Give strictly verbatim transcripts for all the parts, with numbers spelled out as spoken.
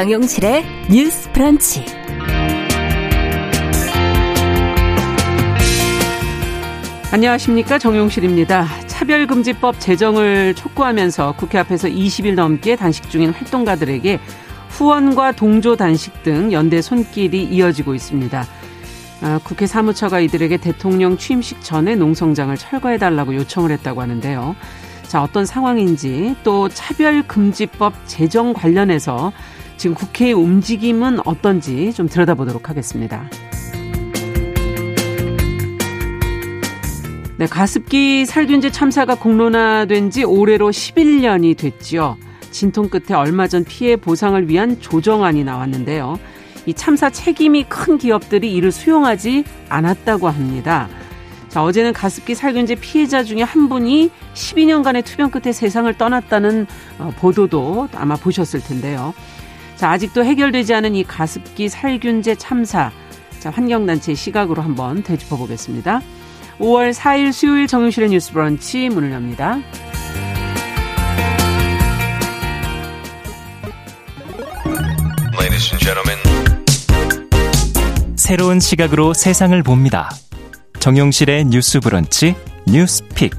정영실의 뉴스 브런치. 안녕하십니까, 정영실입니다. 차별금지법 제정을 촉구하면서 국회 앞에서 이십 일 넘게 단식 중인 활동가들에게 후원과 동조 단식 등 연대 손길이 이어지고 있습니다. 아, 국회 사무처가 이들에게 대통령 취임식 전에 농성장을 철거해달라고 요청을 했다고 하는데요. 자, 어떤 상황인지 또 차별금지법 제정 관련해서 지금 국회의 움직임은 어떤지 좀 들여다보도록 하겠습니다. 네, 가습기 살균제 참사가 공론화된 지 올해로 십일 년이 됐지요. 진통 끝에 얼마 전 피해 보상을 위한 조정안이 나왔는데요. 이 참사 책임이 큰 기업들이 이를 수용하지 않았다고 합니다. 자, 어제는 가습기 살균제 피해자 중에 한 분이 십이 년간의 투병 끝에 세상을 떠났다는 보도도 아마 보셨을 텐데요. 자, 아직도 해결되지 않은 이 가습기 살균제 참사. 자, 환경단체의 시각으로 한번 되짚어보겠습니다. 오월 사일 수요일 정영실의 뉴스 브런치 문을 엽니다. Ladies and gentlemen. 새로운 시각으로 세상을 봅니다. 정영실의 뉴스 브런치 뉴스 픽.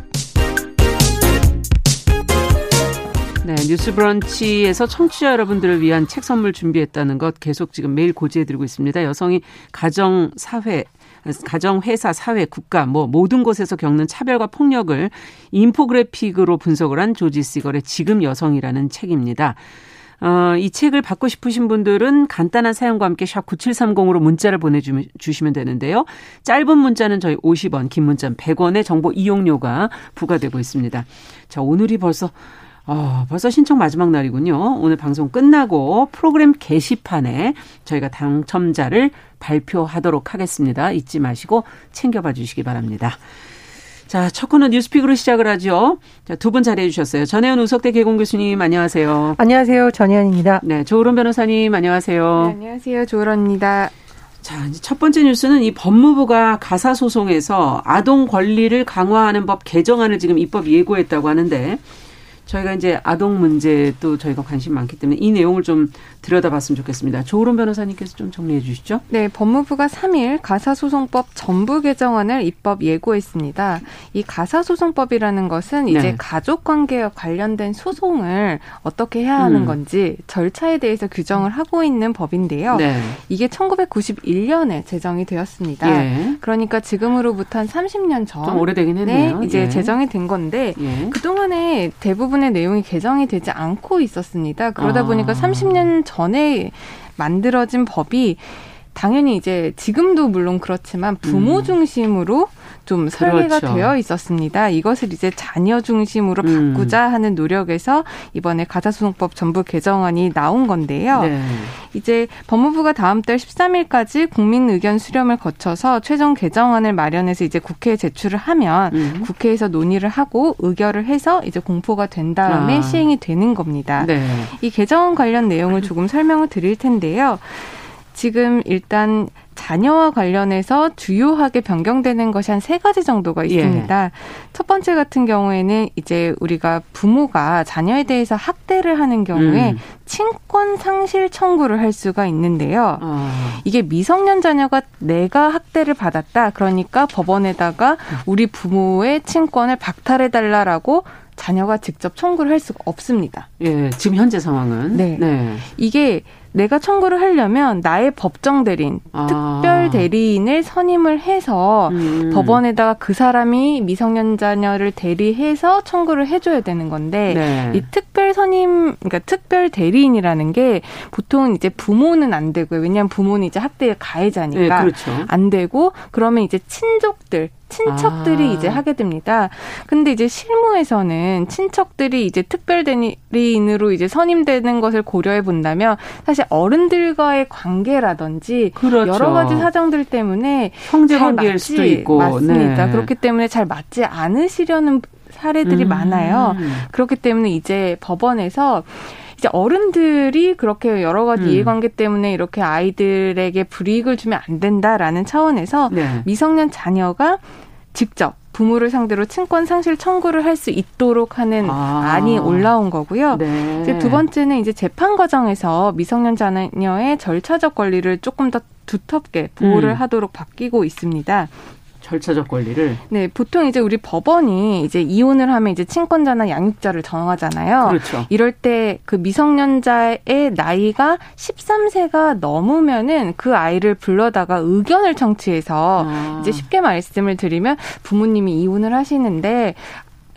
네, 뉴스 브런치에서 청취자 여러분들을 위한 책 선물 준비했다는 것 계속 지금 매일 고지해드리고 있습니다. 여성이 가정, 사회, 가정, 회사, 사회, 국가 뭐 모든 곳에서 겪는 차별과 폭력을 인포그래픽으로 분석을 한 조지 시걸의 지금 여성이라는 책입니다. 어, 이 책을 받고 싶으신 분들은 간단한 사연과 함께 샵 구칠삼공으로 문자를 보내주시면 되는데요. 짧은 문자는 저희 오십 원, 긴 문자는 백 원의 정보 이용료가 부과되고 있습니다. 자, 오늘이 벌써 어, 벌써 신청 마지막 날이군요. 오늘 방송 끝나고 프로그램 게시판에 저희가 당첨자를 발표하도록 하겠습니다. 잊지 마시고 챙겨봐 주시기 바랍니다. 자, 첫 코너 뉴스픽으로 시작을 하죠. 자, 두 분 자리해 주셨어요. 전혜원 우석대 개공 교수님, 안녕하세요. 안녕하세요. 전혜원입니다. 네, 조은 변호사님, 안녕하세요. 네, 안녕하세요. 조은입니다. 자, 이제 첫 번째 뉴스는 이 법무부가 가사 소송에서 아동 권리를 강화하는 법 개정안을 지금 입법 예고했다고 하는데, 저희가 이제 아동 문제 또 저희가 관심 많기 때문에 이 내용을 좀 들여다봤으면 좋겠습니다. 조은 변호사님께서 좀 정리해 주시죠. 네, 법무부가 삼일 가사소송법 전부 개정안을 입법 예고했습니다. 이 가사소송법이라는 것은 이제 네. 가족관계와 관련된 소송을 어떻게 해야 하는 음. 건지 절차에 대해서 규정을 하고 있는 법인데요. 네. 이게 천구백구십일 년에 제정이 되었습니다. 예. 그러니까 지금으로부터 한 삼십 년 전. 좀 오래되긴 했네요. 네, 이제 예. 제정이 된 건데 예. 그동안에 대부분 내용이 개정이 되지 않고 있었습니다. 그러다 아. 보니까 삼십 년 전에 만들어진 법이 당연히 이제 지금도 물론 그렇지만 부모 중심으로 좀 설계가 그렇죠. 되어 있었습니다. 이것을 이제 자녀 중심으로 음. 바꾸자 하는 노력에서 이번에 가사소송법 전부 개정안이 나온 건데요. 네. 이제 법무부가 다음 달 십삼일까지 국민 의견 수렴을 거쳐서 최종 개정안을 마련해서 이제 국회에 제출을 하면 음. 국회에서 논의를 하고 의결을 해서 이제 공포가 된 다음에 아. 시행이 되는 겁니다. 네. 이 개정안 관련 내용을 조금 설명을 드릴 텐데요. 지금 일단 자녀와 관련해서 주요하게 변경되는 것이 한 세 가지 정도가 있습니다. 예. 첫 번째 같은 경우에는 이제 우리가 부모가 자녀에 대해서 학대를 하는 경우에 음. 친권 상실 청구를 할 수가 있는데요. 어. 이게 미성년 자녀가 내가 학대를 받았다. 그러니까 법원에다가 우리 부모의 친권을 박탈해달라라고 자녀가 직접 청구를 할 수가 없습니다. 예, 지금 현재 상황은. 네. 네. 이게 내가 청구를 하려면 나의 법정 대리인, 아. 특별 대리인을 선임을 해서 음. 법원에다가 그 사람이 미성년 자녀를 대리해서 청구를 해줘야 되는 건데 네. 이 특별 선임, 그러니까 특별 대리인이라는 게 보통 이제 부모는 안 되고요. 왜냐하면 부모는 이제 학대의 가해자니까 네, 그렇죠. 안 되고 그러면 이제 친족들. 친척들이 아. 이제 하게 됩니다. 근데 이제 실무에서는 친척들이 이제 특별 대리인으로 이제 선임되는 것을 고려해 본다면 사실 어른들과의 관계라든지 그렇죠. 여러 가지 사정들 때문에 형제 관계일 수도 있고 맞습니다. 네. 그렇기 때문에 잘 맞지 않으시려는 사례들이 음. 많아요. 그렇기 때문에 이제 법원에서 이제 어른들이 그렇게 여러 가지 음. 이해관계 때문에 이렇게 아이들에게 불이익을 주면 안 된다라는 차원에서 네. 미성년 자녀가 직접 부모를 상대로 친권 상실 청구를 할 수 있도록 하는 아. 안이 올라온 거고요. 네. 이제 두 번째는 이제 재판 과정에서 미성년 자녀의 절차적 권리를 조금 더 두텁게 보호를 음. 하도록 바뀌고 있습니다. 절차적 권리를. 네, 보통 이제 우리 법원이 이제 이혼을 하면 이제 친권자나 양육자를 정하잖아요. 그렇죠. 이럴 때 그 미성년자의 나이가 열세 세가 넘으면은 그 아이를 불러다가 의견을 청취해서 아. 이제 쉽게 말씀을 드리면 부모님이 이혼을 하시는데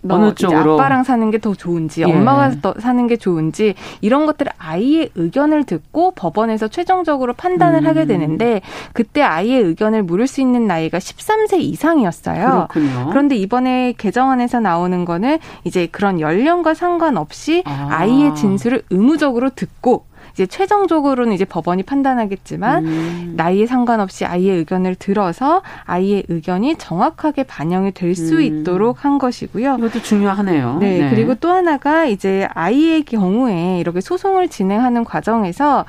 너 어느 쪽으로 아빠랑 사는 게 더 좋은지 예. 엄마가 더 사는 게 좋은지 이런 것들을 아이의 의견을 듣고 법원에서 최종적으로 판단을 음. 하게 되는데 그때 아이의 의견을 물을 수 있는 나이가 열세 세 이상이었어요. 그렇군요. 그런데 이번에 개정안에서 나오는 거는 이제 그런 연령과 상관없이 아. 아이의 진술을 의무적으로 듣고 이제 최종적으로는 이제 법원이 판단하겠지만 음. 나이에 상관없이 아이의 의견을 들어서 아이의 의견이 정확하게 반영이 될 수 음. 있도록 한 것이고요. 이것도 중요하네요. 네, 네. 그리고 또 하나가 이제 아이의 경우에 이렇게 소송을 진행하는 과정에서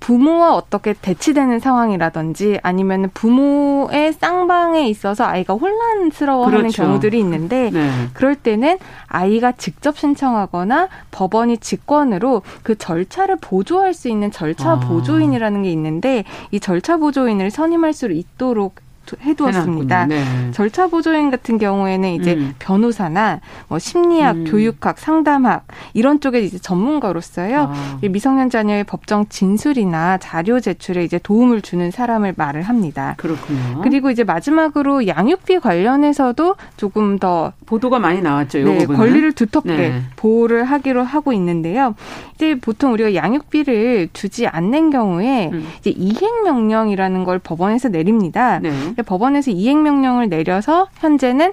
부모와 어떻게 대치되는 상황이라든지 아니면 부모의 쌍방에 있어서 아이가 혼란스러워하는 그렇죠. 경우들이 있는데 네. 그럴 때는 아이가 직접 신청하거나 법원이 직권으로 그 절차를 보조할 수 있는 절차 아. 보조인이라는 게 있는데 이 절차 보조인을 선임할 수 있도록 해두었습니다. 네. 절차 보조인 같은 경우에는 이제 음. 변호사나 뭐 심리학, 음. 교육학, 상담학 이런 쪽에 이제 전문가로서요 아. 미성년 자녀의 법정 진술이나 자료 제출에 이제 도움을 주는 사람을 말을 합니다. 그렇군요. 그리고 이제 마지막으로 양육비 관련해서도 조금 더 보도가 많이 나왔죠. 이 네, 부분은. 권리를 두텁게 네. 보호를 하기로 하고 있는데요. 이제 보통 우리가 양육비를 주지 않는 경우에 음. 이제 이행명령이라는 걸 법원에서 내립니다. 네. 법원에서 이행명령을 내려서 현재는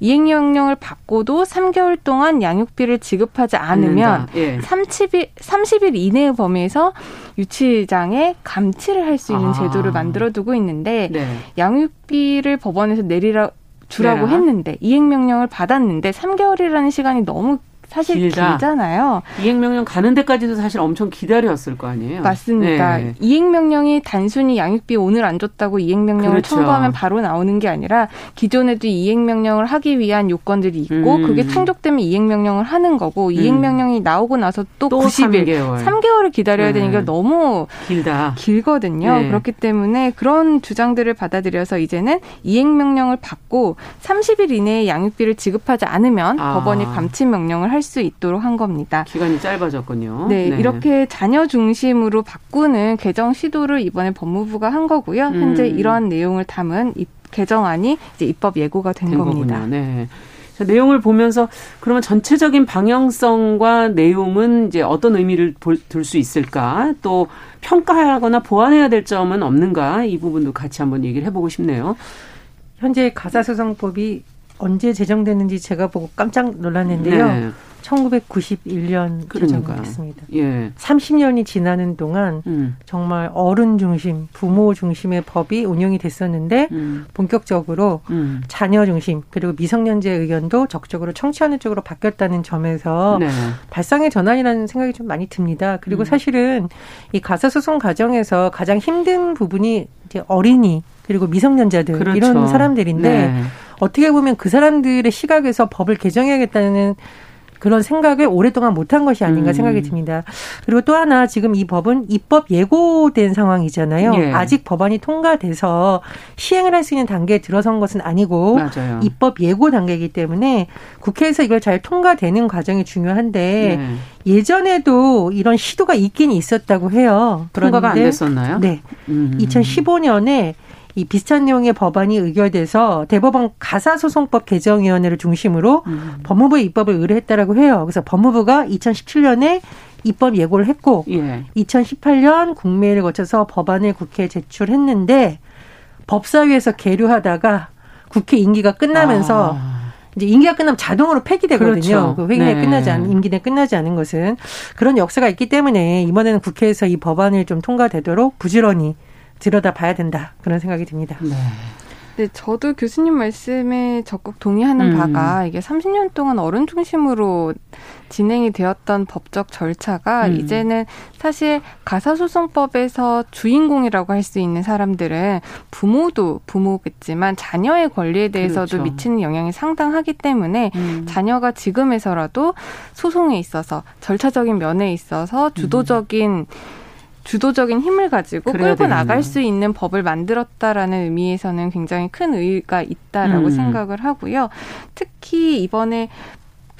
이행명령을 받고도 삼 개월 동안 양육비를 지급하지 않으면 예. 삼십 일, 삼십 일 이내의 범위에서 유치장에 감치를 할 수 있는 아. 제도를 만들어두고 있는데 네. 양육비를 법원에서 내리라 주라고 네. 했는데 이행명령을 받았는데 삼 개월이라는 시간이 너무 사실 길다. 길잖아요. 이행명령 가는 데까지도 사실 엄청 기다렸을 거 아니에요. 맞습니다. 네. 이행명령이 단순히 양육비 오늘 안 줬다고 이행명령을 그렇죠. 청구하면 바로 나오는 게 아니라 기존에도 이행명령을 하기 위한 요건들이 있고 음. 그게 충족되면 이행명령을 하는 거고 음. 이행명령이 나오고 나서 또, 또 구십 일, 삼 개월. 삼 개월을 기다려야 네. 되니까 너무 길다. 길거든요. 네. 그렇기 때문에 그런 주장들을 받아들여서 이제는 이행명령을 받고 삼십 일 이내에 양육비를 지급하지 않으면 아. 법원이 감치명령을 할 수 있도록 한 겁니다. 기간이 짧아졌군요. 네, 네. 이렇게 자녀 중심으로 바꾸는 개정 시도를 이번에 법무부가 한 거고요. 음. 현재 이러한 내용을 담은 개정안이 이제 입법 예고가 된, 된 겁니다. 거군요. 네. 자, 내용을 보면서 그러면 전체적인 방향성과 내용은 이제 어떤 의미를 둘 수 있을까? 또 평가하거나 보완해야 될 점은 없는가? 이 부분도 같이 한번 얘기를 해보고 싶네요. 현재 가사소송법이 언제 제정됐는지 제가 보고 깜짝 놀랐는데요. 네. 천구백구십일 년 그러니까. 제정됐습니다. 예. 삼십 년이 지나는 동안 음. 정말 어른 중심, 부모 중심의 법이 운영이 됐었는데 음. 본격적으로 음. 자녀 중심 그리고 미성년자의 의견도 적극적으로 청취하는 쪽으로 바뀌었다는 점에서 네. 발상의 전환이라는 생각이 좀 많이 듭니다. 그리고 음. 사실은 이 가사소송 과정에서 가장 힘든 부분이 이제 어린이 그리고 미성년자들 그렇죠. 이런 사람들인데 네. 어떻게 보면 그 사람들의 시각에서 법을 개정해야겠다는 그런 생각을 오랫동안 못한 것이 아닌가 생각이 듭니다. 그리고 또 하나 지금 이 법은 입법 예고된 상황이잖아요. 예. 아직 법안이 통과돼서 시행을 할 수 있는 단계에 들어선 것은 아니고 맞아요. 입법 예고 단계이기 때문에 국회에서 이걸 잘 통과되는 과정이 중요한데 네. 예전에도 이런 시도가 있긴 있었다고 해요. 통과가 안 됐었나요? 네. 음. 이천십오 년에 이 비슷한 내용의 법안이 의결돼서 대법원 가사소송법 개정위원회를 중심으로 음. 법무부에 입법을 의뢰했다라고 해요. 그래서 법무부가 이천십칠 년에 입법 예고를 했고 예. 이천십팔 년 국무회의를 거쳐서 법안을 국회에 제출했는데 법사위에서 계류하다가 국회 임기가 끝나면서 아. 이제 임기가 끝나면 자동으로 폐기되거든요. 그렇죠. 그 회기내 네. 끝나지 않은 임기 내 끝나지 않은 것은 그런 역사가 있기 때문에 이번에는 국회에서 이 법안을 좀 통과되도록 부지런히 들여다봐야 된다. 그런 생각이 듭니다. 네. 네, 저도 교수님 말씀에 적극 동의하는 음. 바가 이게 삼십 년 동안 어른 중심으로 진행이 되었던 법적 절차가 음. 이제는 사실 가사소송법에서 주인공이라고 할 수 있는 사람들은 부모도 부모겠지만 자녀의 권리에 대해서도 그렇죠. 미치는 영향이 상당하기 때문에 음. 자녀가 지금에서라도 소송에 있어서 절차적인 면에 있어서 주도적인 음. 주도적인 힘을 가지고 끌고 되겠네요. 나갈 수 있는 법을 만들었다라는 의미에서는 굉장히 큰 의의가 있다라고 음. 생각을 하고요. 특히 이번에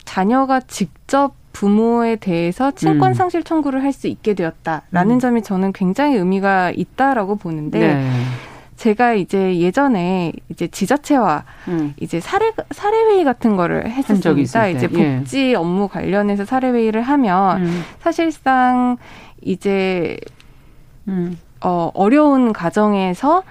자녀가 직접 부모에 대해서 친권 상실 청구를 할 수 있게 되었다라는 음. 점이 저는 굉장히 의미가 있다라고 보는데 네. 제가 이제 예전에 이제 지자체와 음. 이제 사례 사례회의 같은 거를 했었습니다. 이제 복지 예. 업무 관련해서 사례회의를 하면 음. 사실상 이제 음. 어, 어려운 가정에서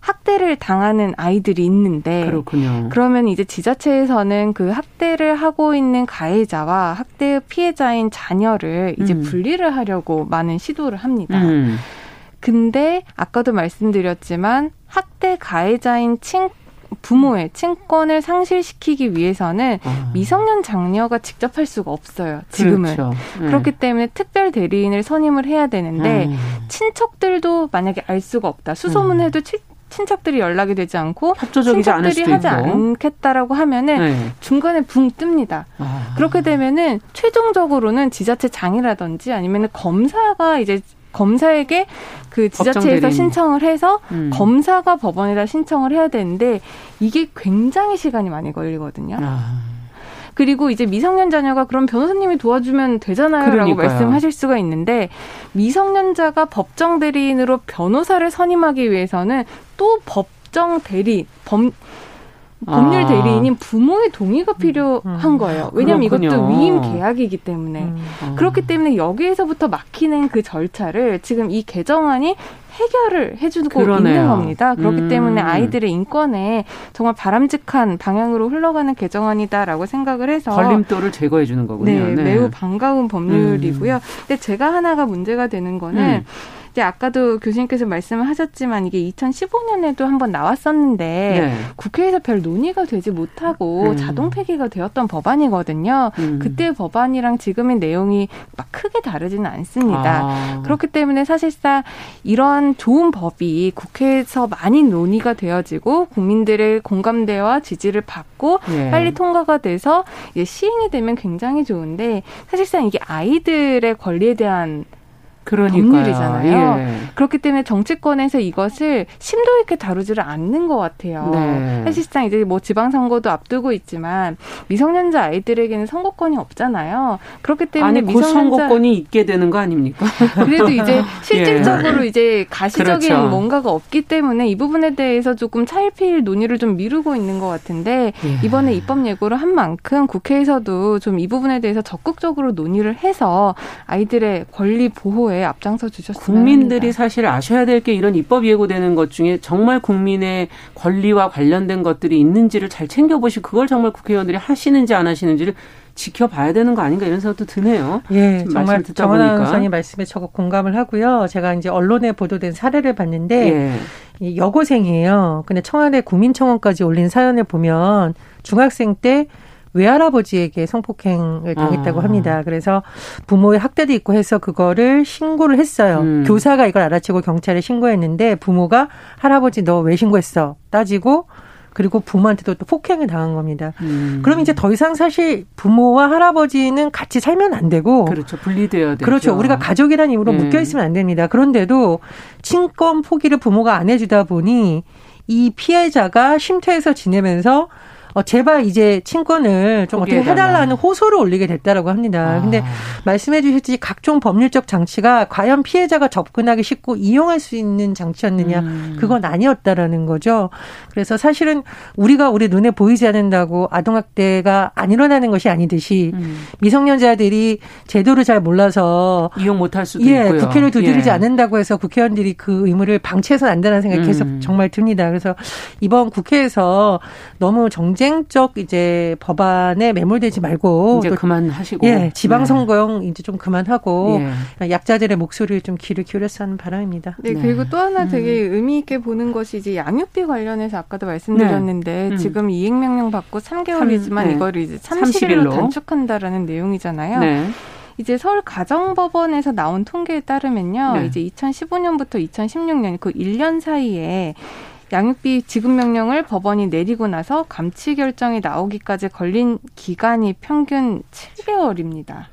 학대를 당하는 아이들이 있는데 그렇군요. 그러면 이제 지자체에서는 그 학대를 하고 있는 가해자와 학대 피해자인 자녀를 이제 음. 분리를 하려고 많은 시도를 합니다. 음. 근데 아까도 말씀드렸지만 학대 가해자인 친 부모의 친권을 상실시키기 위해서는 아. 미성년 장녀가 직접 할 수가 없어요. 지금은. 그렇죠. 네. 그렇기 때문에 특별 대리인을 선임을 해야 되는데 음. 친척들도 만약에 알 수가 없다. 수소문해도 음. 친척들이 연락이 되지 않고 협조적이지 않을 수도 있고. 친척들이 하지 않겠다라고 하면은 네. 중간에 붕 뜹니다. 아. 그렇게 되면은 최종적으로는 지자체장이라든지 아니면은 검사가 이제 검사에게 그 지자체에서 신청을 해서 음. 검사가 법원에다 신청을 해야 되는데 이게 굉장히 시간이 많이 걸리거든요. 아. 그리고 이제 미성년 자녀가 그럼 변호사님이 도와주면 되잖아요. 그러니까요. 라고 말씀하실 수가 있는데 미성년자가 법정 대리인으로 변호사를 선임하기 위해서는 또 법정 대리, 범, 법률 대리인인 부모의 동의가 필요한 거예요. 왜냐하면 그렇군요. 이것도 위임 계약이기 때문에. 음, 음. 그렇기 때문에 여기에서부터 막히는 그 절차를 지금 이 개정안이 해결을 해주고 그러네요. 있는 겁니다. 그렇기 음. 때문에 아이들의 인권에 정말 바람직한 방향으로 흘러가는 개정안이다라고 생각을 해서. 걸림돌을 제거해 주는 거군요. 네, 네. 매우 반가운 법률이고요. 음. 근데 제가 하나가 문제가 되는 거는 음. 이제 아까도 교수님께서 말씀을 하셨지만 이게 이천십오 년에도 한번 나왔었는데 네. 국회에서 별 논의가 되지 못하고 음. 자동 폐기가 되었던 법안이거든요. 음. 그때의 법안이랑 지금의 내용이 막 크게 다르지는 않습니다. 아. 그렇기 때문에 사실상 이런 좋은 법이 국회에서 많이 논의가 되어지고 국민들의 공감대와 지지를 받고 네. 빨리 통과가 돼서 이제 시행이 되면 굉장히 좋은데 사실상 이게 아이들의 권리에 대한 그러니까요. 법률이잖아요. 예. 그렇기 때문에 정치권에서 이것을 심도 있게 다루지를 않는 것 같아요. 네. 사실상 이제 뭐 지방선거도 앞두고 있지만 미성년자 아이들에게는 선거권이 없잖아요. 그렇기 때문에 아니, 미성년자 선거권이 있게 되는 거 아닙니까? 그래도 이제 실질적으로 예. 이제 가시적인 그렇죠. 뭔가가 없기 때문에 이 부분에 대해서 조금 차일피일 논의를 좀 미루고 있는 것 같은데 예. 이번에 입법 예고를 한 만큼 국회에서도 좀 이 부분에 대해서 적극적으로 논의를 해서 아이들의 권리 보호에 앞장서 주셨습니다. 국민들이 사실 아셔야 될 게 이런 입법 예고되는 것 중에 정말 국민의 권리와 관련된 것들이 있는지를 잘 챙겨보시고 그걸 정말 국회의원들이 하시는지 안 하시는지를 지켜봐야 되는 거 아닌가 이런 생각도 드네요. 예, 정말 정원 아나운서님 말씀에 적극 공감을 하고요. 제가 이제 언론에 보도된 사례를 봤는데 예. 여고생이에요. 근데 청와대 국민청원까지 올린 사연을 보면 중학생 때 외할아버지에게 성폭행을 당했다고 아. 합니다. 그래서 부모의 학대도 있고 해서 그거를 신고를 했어요. 음. 교사가 이걸 알아채고 경찰에 신고했는데 부모가 할아버지 너 왜 신고했어? 따지고 그리고 부모한테도 또 폭행을 당한 겁니다. 음. 그럼 이제 더 이상 사실 부모와 할아버지는 같이 살면 안 되고. 그렇죠. 분리되어야 되죠. 그렇죠. 우리가 가족이라는 이유로 네. 묶여있으면 안 됩니다. 그런데도 친권 포기를 부모가 안 해주다 보니 이 피해자가 쉼터에서 지내면서 어, 제발 이제 친권을 좀 어떻게 해달라는 호소를 올리게 됐다라고 합니다. 그런데 아. 말씀해 주셨듯이 각종 법률적 장치가 과연 피해자가 접근하기 쉽고 이용할 수 있는 장치였느냐 음. 그건 아니었다라는 거죠. 그래서 사실은 우리가 우리 눈에 보이지 않는다고 아동학대가 안 일어나는 것이 아니듯이 음. 미성년자들이 제도를 잘 몰라서 이용 못할 수도 예, 있고요. 국회를 두드리지 예. 않는다고 해서 국회의원들이 그 의무를 방치해서는 안 된다는 생각이 음. 계속 정말 듭니다. 그래서 이번 국회에서 너무 정 경쟁적 이제 법안에 매몰되지 말고 이제 그만하시고 예, 지방선거용 네. 이제 좀 그만하고 예. 약자들의 목소리를 좀 귀를 기울여서 하는 바람입니다. 네, 네. 그리고 또 하나 되게 의미 있게 보는 것이 이제 양육비 관련해서 아까도 말씀드렸는데 네. 지금 음. 이행명령 받고 삼 개월이지만 삼, 네. 이걸 이제 삼십 일로 단축한다라는 내용이잖아요. 네. 이제 서울 가정법원에서 나온 통계에 따르면요. 네. 이제 이천십오 년부터 이천십육 년 그 일 년 사이에 양육비 지급명령을 법원이 내리고 나서 감치 결정이 나오기까지 걸린 기간이 평균 칠 개월입니다.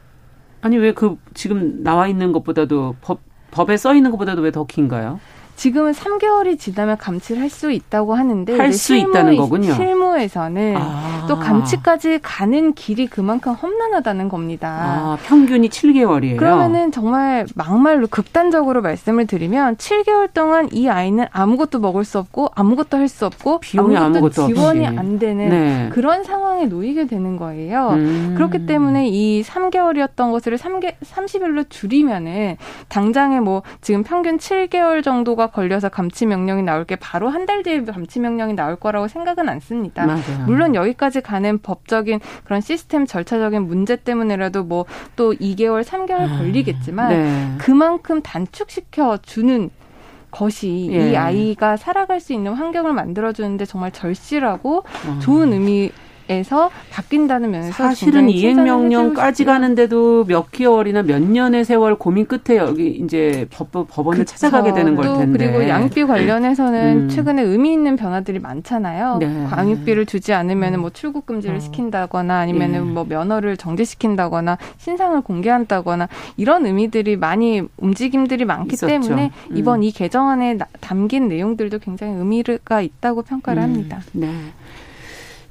아니 왜 그 지금 나와 있는 것보다도 법, 법에 써 있는 것보다도 왜 더 긴가요? 지금은 삼 개월이 지나면 감치를 할 수 있다고 하는데 할 수 있다는 거군요. 실무에서는 아. 또 감치까지 가는 길이 그만큼 험난하다는 겁니다. 아, 평균이 칠 개월이에요. 그러면은 정말 막말로 극단적으로 말씀을 드리면 칠 개월 동안 이 아이는 아무것도 먹을 수 없고 아무것도 할 수 없고 비용이 아무것도, 아무것도 지원이 없지. 안 되는 네. 그런 상황에 놓이게 되는 거예요. 음. 그렇기 때문에 이 삼 개월이었던 것을 삼 개, 삼십 일로 줄이면은 당장에 뭐 지금 평균 칠 개월 정도가 걸려서 감치 명령이 나올 게 바로 한 달 뒤에 감치 명령이 나올 거라고 생각은 않습니다. 맞아요. 물론 여기까지 가는 법적인 그런 시스템 절차적인 문제 때문에라도 뭐 또 이 개월, 삼 개월 아, 걸리겠지만 네. 그만큼 단축시켜 주는 것이 예. 이 아이가 살아갈 수 있는 환경을 만들어주는데 정말 절실하고 아. 좋은 의미 에서 바뀐다는 면에서 사실은 이행명령까지 가는데도 몇 개월이나 몇 년의 세월 고민 끝에 여기 이제 법, 법원을 그쵸. 찾아가게 되는 걸 텐데. 그리고 양육비 관련해서는 음. 최근에 의미 있는 변화들이 많잖아요. 네. 양육비를 주지 않으면 뭐 출국 금지를 어. 시킨다거나 아니면은 예. 뭐 면허를 정지시킨다거나 신상을 공개한다거나 이런 의미들이 많이 움직임들이 많기 있었죠. 때문에 음. 이번 이 개정안에 나, 담긴 내용들도 굉장히 의미가 있다고 평가를 음. 합니다. 네.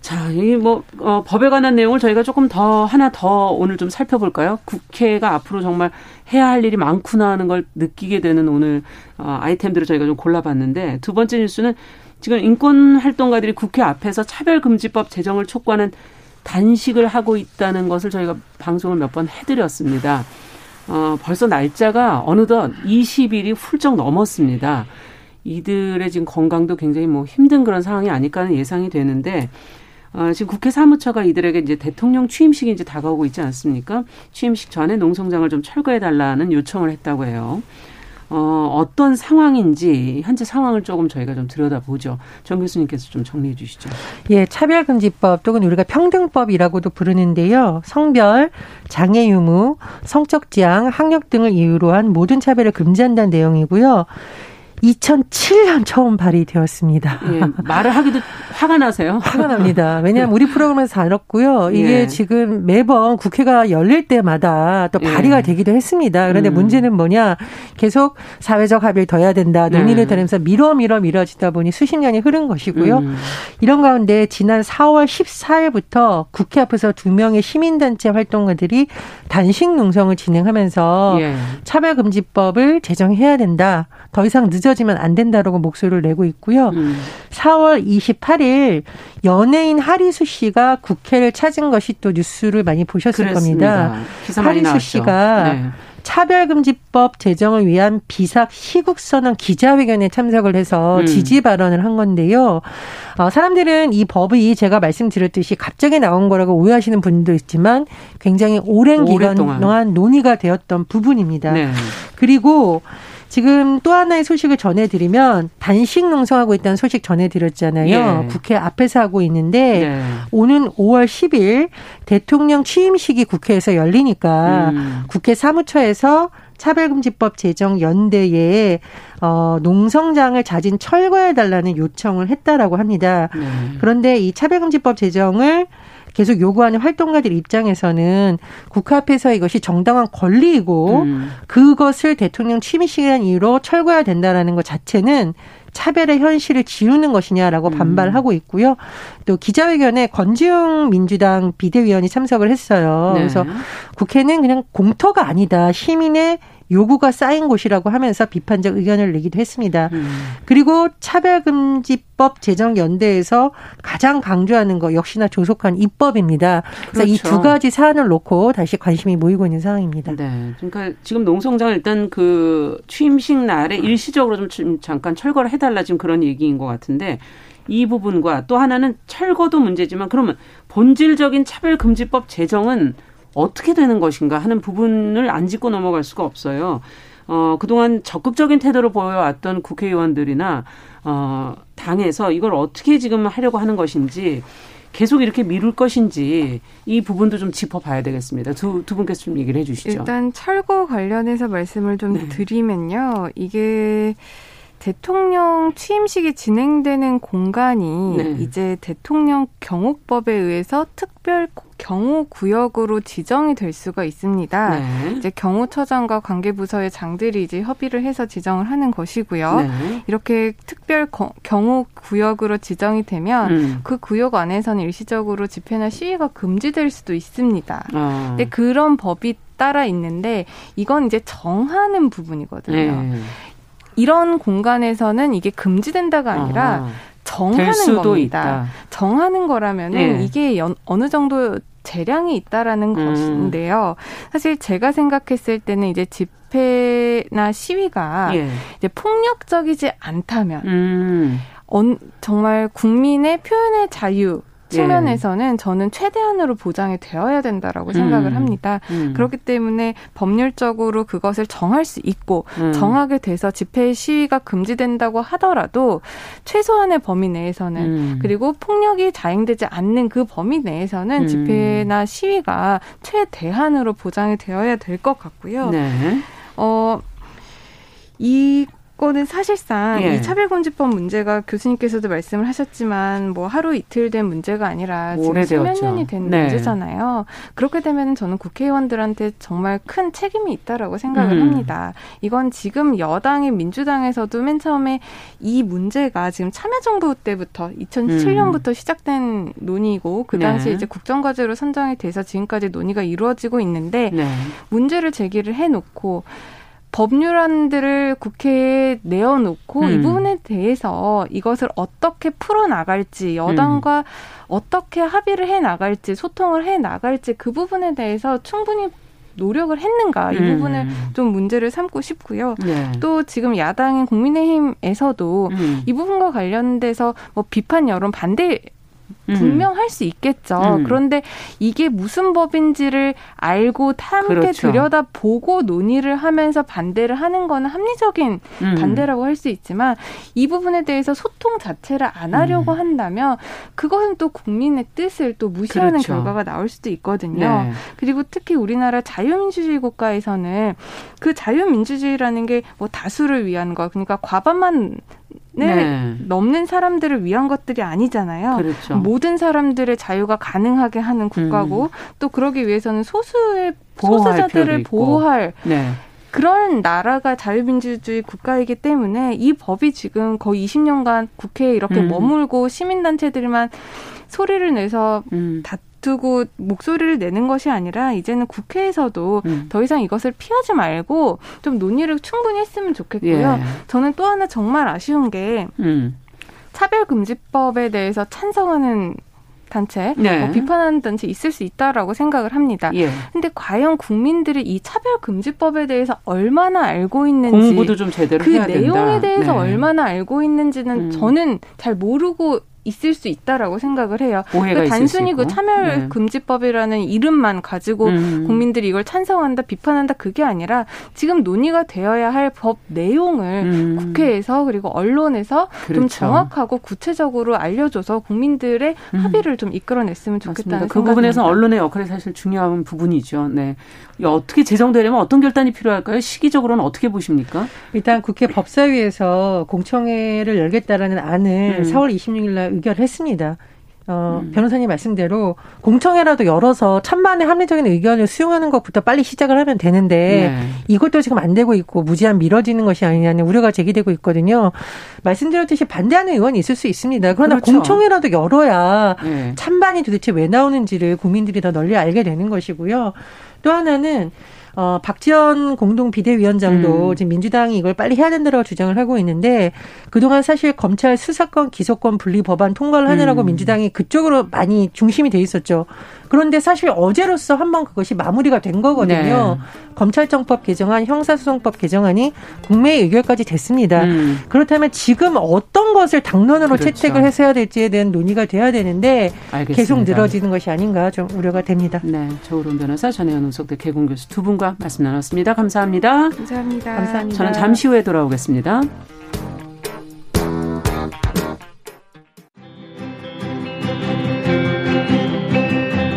자, 이 뭐 어, 법에 관한 내용을 저희가 조금 더 하나 더 오늘 좀 살펴볼까요? 국회가 앞으로 정말 해야 할 일이 많구나 하는 걸 느끼게 되는 오늘 어, 아이템들을 저희가 좀 골라봤는데 두 번째 뉴스는 지금 인권활동가들이 국회 앞에서 차별금지법 제정을 촉구하는 단식을 하고 있다는 것을 저희가 방송을 몇 번 해드렸습니다. 어, 벌써 날짜가 어느덧 이십 일이 훌쩍 넘었습니다. 이들의 지금 건강도 굉장히 뭐 힘든 그런 상황이 아닐까 하는 예상이 되는데 어, 지금 국회 사무처가 이들에게 이제 대통령 취임식이 이제 다가오고 있지 않습니까? 취임식 전에 농성장을 좀 철거해달라는 요청을 했다고 해요. 어, 어떤 상황인지 현재 상황을 조금 저희가 좀 들여다보죠. 정 교수님께서 좀 정리해 주시죠. 예, 차별금지법 또는 우리가 평등법이라고도 부르는데요. 성별, 장애 유무, 성적 지향, 학력 등을 이유로 한 모든 차별을 금지한다는 내용이고요. 이천칠 년 처음 발의되었습니다. 예, 말을 하기도 화가 나세요? 화가 납니다. 왜냐하면 우리 프로그램에서 다뤘고요. 이게 예. 지금 매번 국회가 열릴 때마다 또 발의가 예. 되기도 했습니다. 그런데 음. 문제는 뭐냐. 계속 사회적 합의를 더 해야 된다. 논의를 들으면서 네. 미뤄 미뤄 미뤄지다 보니 수십 년이 흐른 것이고요. 음. 이런 가운데 지난 사월 십사일부터 국회 앞에서 두 명의 시민단체 활동가들이 단식 농성을 진행하면서 예. 차별금지법을 제정해야 된다. 더 이상 늦어 지면 안 된다라고 목소리를 내고 있고요. 음. 사월 이십팔일 연예인 하리수 씨가 국회를 찾은 것이 또 뉴스를 많이 보셨을 그랬습니다. 겁니다. 기사 많이 하리수 나왔죠. 씨가 네. 차별금지법 제정을 위한 비상 시국선언 기자회견에 참석을 해서 음. 지지 발언을 한 건데요. 어, 사람들은 이 법이 제가 말씀드렸듯이 갑자기 나온 거라고 오해하시는 분도 있지만 굉장히 오랜 기간 동안 논의가 되었던 부분입니다. 네. 그리고 지금 또 하나의 소식을 전해드리면 단식 농성하고 있다는 소식 전해드렸잖아요. 예. 국회 앞에서 하고 있는데 예. 오는 오월 십일 대통령 취임식이 국회에서 열리니까 음. 국회 사무처에서 차별금지법 제정 연대에 어, 농성장을 자진 철거해달라는 요청을 했다라고 합니다. 예. 그런데 이 차별금지법 제정을 계속 요구하는 활동가들 입장에서는 국회 앞에서 이것이 정당한 권리이고 음. 그것을 대통령 취임식이라는 이유로 철거해야 된다라는 것 자체는 차별의 현실을 지우는 것이냐라고 반발하고 있고요. 또 기자회견에 권지웅 민주당 비대위원이 참석을 했어요. 네. 그래서 국회는 그냥 공터가 아니다. 시민의 요구가 쌓인 곳이라고 하면서 비판적 의견을 내기도 했습니다. 음. 그리고 차별금지법 제정 연대에서 가장 강조하는 거 역시나 조속한 입법입니다. 그래서 그렇죠. 이 두 가지 사안을 놓고 다시 관심이 모이고 있는 상황입니다. 네, 그러니까 지금 농성장 일단 그 취임식 날에 일시적으로 좀 잠깐 철거를 해달라 지금 그런 얘기인 것 같은데. 이 부분과 또 하나는 철거도 문제지만 그러면 본질적인 차별금지법 제정은 어떻게 되는 것인가 하는 부분을 안 짚고 넘어갈 수가 없어요. 어, 그동안 적극적인 태도를 보여왔던 국회의원들이나 어, 당에서 이걸 어떻게 지금 하려고 하는 것인지 계속 이렇게 미룰 것인지 이 부분도 좀 짚어봐야 되겠습니다. 두, 두 분께서 좀 얘기를 해 주시죠. 일단 철거 관련해서 말씀을 좀 네. 드리면요. 이게... 대통령 취임식이 진행되는 공간이 네. 이제 대통령 경호법에 의해서 특별 경호 구역으로 지정이 될 수가 있습니다. 네. 이제 경호처장과 관계부서의 장들이 이제 협의를 해서 지정을 하는 것이고요. 네. 이렇게 특별 경호 구역으로 지정이 되면 음. 그 구역 안에서는 일시적으로 집회나 시위가 금지될 수도 있습니다. 아. 근데 그런 법이 따라 있는데 이건 이제 정하는 부분이거든요. 네. 이런 공간에서는 이게 금지된다가 아니라 아, 정하는 겁니다. 있다. 정하는 거라면은 네. 이게 연, 어느 정도 재량이 있다라는 음. 것인데요. 사실 제가 생각했을 때는 이제 집회나 시위가 예. 이제 폭력적이지 않다면 음. 언, 정말 국민의 표현의 자유. 측면에서는 저는 최대한으로 보장이 되어야 된다라고 음. 생각을 합니다. 음. 그렇기 때문에 법률적으로 그것을 정할 수 있고 음. 정하게 돼서 집회 시위가 금지된다고 하더라도 최소한의 범위 내에서는 음. 그리고 폭력이 자행되지 않는 그 범위 내에서는 음. 집회나 시위가 최대한으로 보장이 되어야 될 것 같고요. 네. 어, 이 거는 사실상 예. 이 차별금지법 문제가 교수님께서도 말씀을 하셨지만 뭐 하루 이틀 된 문제가 아니라 지금 수몇 년이 된 네. 문제잖아요. 그렇게 되면 저는 국회의원들한테 정말 큰 책임이 있다라고 생각을 음. 합니다. 이건 지금 여당인 민주당에서도 맨 처음에 이 문제가 지금 참여정부 때부터 이천칠 년부터 음. 시작된 논의고 그 당시 네. 이제 국정과제로 선정이 돼서 지금까지 논의가 이루어지고 있는데 네. 문제를 제기를 해놓고 법률안들을 국회에 내어놓고 음. 이 부분에 대해서 이것을 어떻게 풀어나갈지 여당과 음. 어떻게 합의를 해나갈지 소통을 해나갈지 그 부분에 대해서 충분히 노력을 했는가 이 음. 부분을 좀 문제를 삼고 싶고요. 네. 또 지금 야당인 국민의힘에서도 음. 이 부분과 관련돼서 뭐 비판 여론 반대 분명 할 수 있겠죠. 음. 그런데 이게 무슨 법인지를 알고 함께 그렇죠. 들여다보고 논의를 하면서 반대를 하는 건 합리적인 음. 반대라고 할 수 있지만 이 부분에 대해서 소통 자체를 안 하려고 음. 한다면 그것은 또 국민의 뜻을 또 무시하는 그렇죠. 결과가 나올 수도 있거든요. 네. 그리고 특히 우리나라 자유민주주의 국가에서는 그 자유민주주의라는 게 뭐 다수를 위한 거 그러니까 과반만 네. 넘는 사람들을 위한 것들이 아니잖아요. 그렇죠. 모든 사람들의 자유가 가능하게 하는 국가고 음. 또 그러기 위해서는 소수의 소수자들을 보호할 네. 그런 나라가 자유민주주의 국가이기 때문에 이 법이 지금 거의 이십 년간 국회에 이렇게 음. 머물고 시민단체들만 소리를 내서 음. 다 두고 목소리를 내는 것이 아니라 이제는 국회에서도 음. 더 이상 이것을 피하지 말고 좀 논의를 충분히 했으면 좋겠고요. 예. 저는 또 하나 정말 아쉬운 게 음. 차별금지법에 대해서 찬성하는 단체, 네. 뭐 비판하는 단체 있을 수 있다라고 생각을 합니다. 그런데 예. 과연 국민들이 이 차별금지법에 대해서 얼마나 알고 있는지 공부도 좀 제대로 그 해야 된다. 그 내용에 대해서 네. 얼마나 알고 있는지는 음. 저는 잘 모르고 있을 수 있다라고 생각을 해요. 그러니까 단순히 그 차별금지법이라는 네. 이름만 가지고 음. 국민들이 이걸 찬성한다, 비판한다 그게 아니라 지금 논의가 되어야 할 법 내용을 음. 국회에서 그리고 언론에서 그렇죠. 좀 정확하고 구체적으로 알려줘서 국민들의 음. 합의를 좀 이끌어냈으면 좋겠다는 생각입니다. 그 부분에서 언론의 역할이 사실 중요한 부분이죠. 네. 어떻게 제정되려면 어떤 결단이 필요할까요? 시기적으로는 어떻게 보십니까? 일단 국회 법사위에서 공청회를 열겠다라는 안을 음. 사월 이십육일 날 의결했습니다. 어, 음. 변호사님 말씀대로 공청회라도 열어서 천만의 합리적인 의견을 수용하는 것부터 빨리 시작을 하면 되는데 네. 이것도 지금 안 되고 있고 무제한 미뤄지는 것이 아니냐는 우려가 제기되고 있거든요. 말씀드렸듯이 반대하는 의원이 있을 수 있습니다. 그러나 그렇죠. 공청회라도 열어야 네. 찬반이 도대체 왜 나오는지를 국민들이 더 널리 알게 되는 것이고요. 또 하나는 어, 박지원 공동 비대위원장도 음. 지금 민주당이 이걸 빨리 해야 된다고 주장을 하고 있는데 그동안 사실 검찰 수사권 기소권 분리 법안 통과를 하느라고 음. 민주당이 그쪽으로 많이 중심이 돼 있었죠. 그런데 사실 어제로서 한번 그것이 마무리가 된 거거든요. 네. 검찰청법 개정안, 형사소송법 개정안이 국내의 의결까지 됐습니다. 음. 그렇다면 지금 어떤 것을 당론으로 그렇죠. 채택을 해서 해야 될지에 대한 논의가 돼야 되는데 알겠습니다. 계속 늘어지는 것이 아닌가 좀 우려가 됩니다. 네, 조은 변호사, 전혜원 우석대 개공 교수 두 분과 말씀 나눴습니다. 감사합니다. 감사합니다. 감사합니다. 저는 잠시 후에 돌아오겠습니다.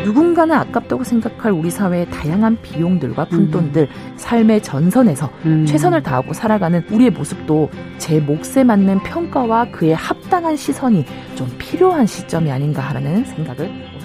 누군가는 아깝다고 생각할 우리 사회의 다양한 비용들과 푼돈들, 음. 삶의 전선에서 음. 최선을 다하고 살아가는 우리의 모습도 제 몫에 맞는 평가와 그에 합당한 시선이 좀 필요한 시점이 아닌가 하는 생각을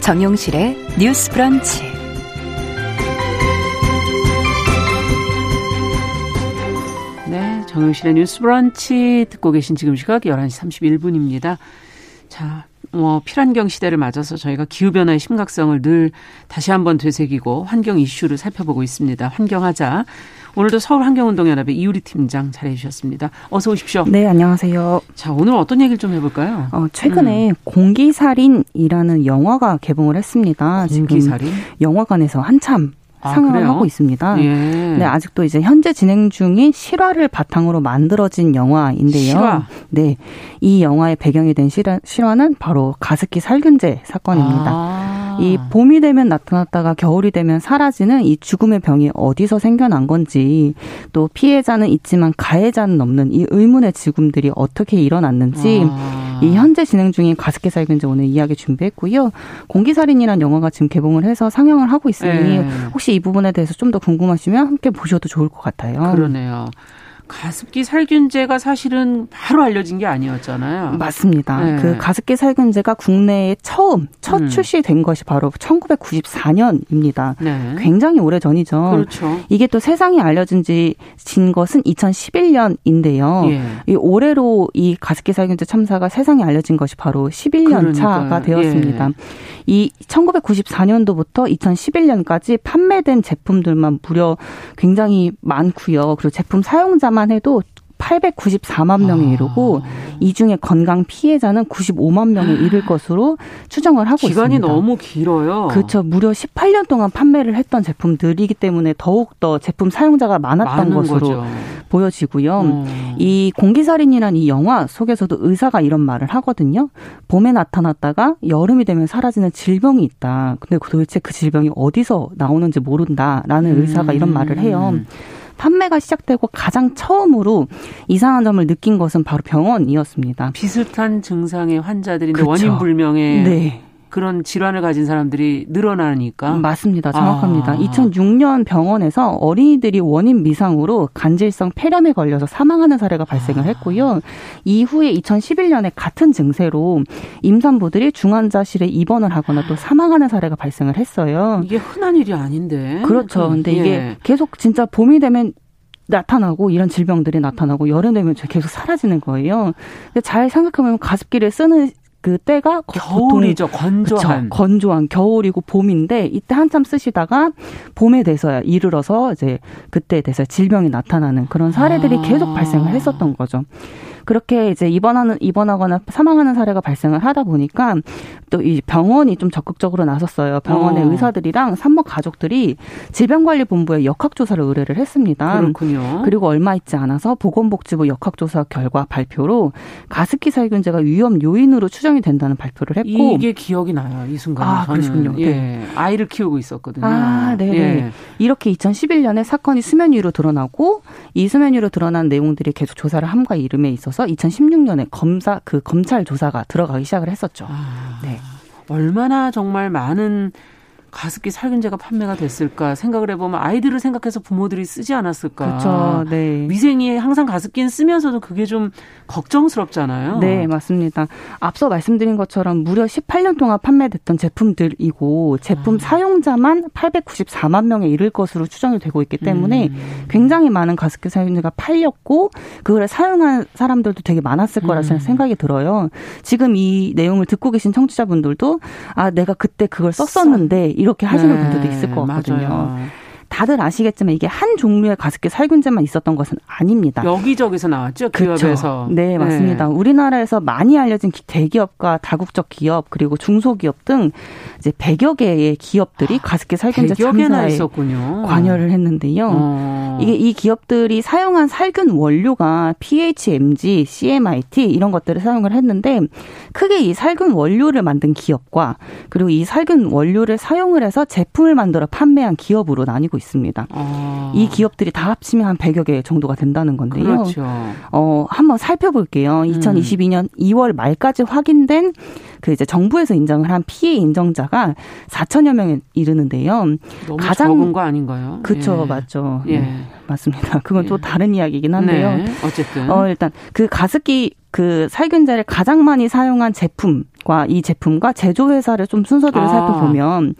정용실의 뉴스 브런치. 네, 정용실의 뉴스 브런치 듣고 계신 지금 시각 열한 시 삼십일 분입니다. 자, 어, 필환경 시대를 맞아서 저희가 기후변화의 심각성을 늘 다시 한번 되새기고 환경 이슈를 살펴보고 있습니다. 환경하자. 오늘도 서울환경운동연합의 이유리 팀장 자리해 주셨습니다. 어서 오십시오. 네, 안녕하세요. 자, 오늘 어떤 얘기를 좀 해볼까요? 어, 최근에 음. 공기살인이라는 영화가 개봉을 했습니다. 공기살인? 지금 영화관에서 한참. 상영을 아, 하고 있습니다. 예. 네, 아직도 이제 현재 진행 중인 실화를 바탕으로 만들어진 영화인데요. 실화. 네, 이 영화의 배경이 된 실화, 실화는 바로 가습기 살균제 사건입니다. 아. 이 봄이 되면 나타났다가 겨울이 되면 사라지는 이 죽음의 병이 어디서 생겨난 건지 또 피해자는 있지만 가해자는 없는 이 의문의 죽음들이 어떻게 일어났는지 아. 이 현재 진행 중인 가습기 살균제 오늘 이야기 준비했고요. 공기살인이라는 영화가 지금 개봉을 해서 상영을 하고 있으니 네. 혹시 이 부분에 대해서 좀 더 궁금하시면 함께 보셔도 좋을 것 같아요. 그러네요. 가습기 살균제가 사실은 바로 알려진 게 아니었잖아요. 맞습니다. 네. 그 가습기 살균제가 국내에 처음 첫 음. 출시된 것이 바로 천구백구십사 년입니다. 네. 굉장히 오래전이죠. 그렇죠. 이게 또 세상에 알려진 지, 진 것은 이천십일 년인데요. 예. 이 올해로 이 가습기 살균제 참사가 세상에 알려진 것이 바로 십일 년 그러니까요. 차가 되었습니다. 예. 이 천구백구십사 년도부터 이천십일 년까지 판매된 제품들만 무려 굉장히 많고요. 그리고 제품 사용자만 만 해도 팔백구십사만 명에 이르고 아. 이 중에 건강 피해자는 구십오만 명에 이를 것으로 추정을 하고 기간이 있습니다. 기간이 너무 길어요. 그렇죠. 무려 십팔 년 동안 판매를 했던 제품들이기 때문에 더욱더 제품 사용자가 많았던 것으로 거죠. 보여지고요. 음. 이 공기살인이란 이 영화 속에서도 의사가 이런 말을 하거든요. 봄에 나타났다가 여름이 되면 사라지는 질병이 있다. 근데 도대체 그 질병이 어디서 나오는지 모른다라는 의사가 음. 이런 말을 해요. 판매가 시작되고 가장 처음으로 이상한 점을 느낀 것은 바로 병원이었습니다. 비슷한 증상의 환자들인데 그렇죠. 원인 불명의 네. 그런 질환을 가진 사람들이 늘어나니까. 맞습니다. 정확합니다. 아. 이천육 년 병원에서 어린이들이 원인 미상으로 간질성 폐렴에 걸려서 사망하는 사례가 발생을 했고요. 이후에 이천십일 년에 같은 증세로 임산부들이 중환자실에 입원을 하거나 또 사망하는 사례가 발생을 했어요. 이게 흔한 일이 아닌데. 그렇죠. 근데 이게 예. 계속 진짜 봄이 되면 나타나고 이런 질병들이 나타나고 여름 되면 계속 사라지는 거예요. 근데 잘 생각해보면 가습기를 쓰는 그 때가 겨울이죠. 건조한. 그쵸, 건조한 겨울이고 봄인데 이때 한참 쓰시다가 봄에 돼서야 이르러서 이제 그때 돼서 질병이 나타나는 그런 사례들이 아. 계속 발생을 했었던 거죠. 그렇게 이제 입원하는, 입원하거나 사망하는 사례가 발생을 하다 보니까 또 이 병원이 좀 적극적으로 나섰어요. 병원의 어. 의사들이랑 산모 가족들이 질병관리본부에 역학조사를 의뢰를 했습니다. 그렇군요. 그리고 얼마 있지 않아서 보건복지부 역학조사 결과 발표로 가습기 살균제가 위험 요인으로 추정이 된다는 발표를 했고. 이게 기억이 나요. 이 순간. 아, 그렇군요. 네. 예. 아이를 키우고 있었거든요. 아, 네. 예. 이렇게 이천십일 년에 사건이 수면 위로 드러나고 이 수면 위로 드러난 내용들이 계속 조사를 함과 이름에 있어서 이천십육 년에 검사 그 검찰 조사가 들어가기 시작을 했었죠. 아, 네. 얼마나 정말 많은 가습기 살균제가 판매가 됐을까 생각을 해보면 아이들을 생각해서 부모들이 쓰지 않았을까. 그렇죠. 네. 위생이 항상 가습기는 쓰면서도 그게 좀 걱정스럽잖아요. 네, 맞습니다. 앞서 말씀드린 것처럼 무려 십팔 년 동안 판매됐던 제품들이고 제품 아. 사용자만 팔백구십사만 명에 이를 것으로 추정이 되고 있기 때문에 음. 굉장히 많은 가습기 살균제가 팔렸고 그걸 사용한 사람들도 되게 많았을 거라 음. 생각이 들어요. 지금 이 내용을 듣고 계신 청취자분들도 아 내가 그때 그걸 썼었는데 이렇게 하시는 네, 분들도 있을 것 같거든요. 맞아요. 다들 아시겠지만 이게 한 종류의 가습기 살균제만 있었던 것은 아닙니다. 여기저기서 나왔죠, 기업에서. 그렇죠. 네, 맞습니다. 네. 우리나라에서 많이 알려진 대기업과 다국적 기업 그리고 중소기업 등 이제 백여 개의 기업들이 가습기 살균제 참사에 있었군요. 관여를 했는데요. 어. 이게 이 기업들이 사용한 살균 원료가 피에이치엠지, 씨엠아이티 이런 것들을 사용을 했는데 크게 이 살균 원료를 만든 기업과 그리고 이 살균 원료를 사용을 해서 제품을 만들어 판매한 기업으로 나뉘고 있습니다. 아. 이 기업들이 다 합치면 한 백여 개 정도가 된다는 건데요. 그렇죠. 어, 한번 살펴볼게요. 음. 이천이십이 년 이월 말까지 확인된 그 이제 정부에서 인정을 한 피해 인정자가 사천여 명에 이르는데요. 너무 가장 적은 거 아닌가요? 그렇죠, 예. 맞죠. 예. 네, 맞습니다. 그건 예. 또 다른 이야기이긴 한데요. 네, 어쨌든 어, 일단 그 가습기 그 살균제를 가장 많이 사용한 제품과 이 제품과 제조회사를 좀 순서대로 아. 살펴보면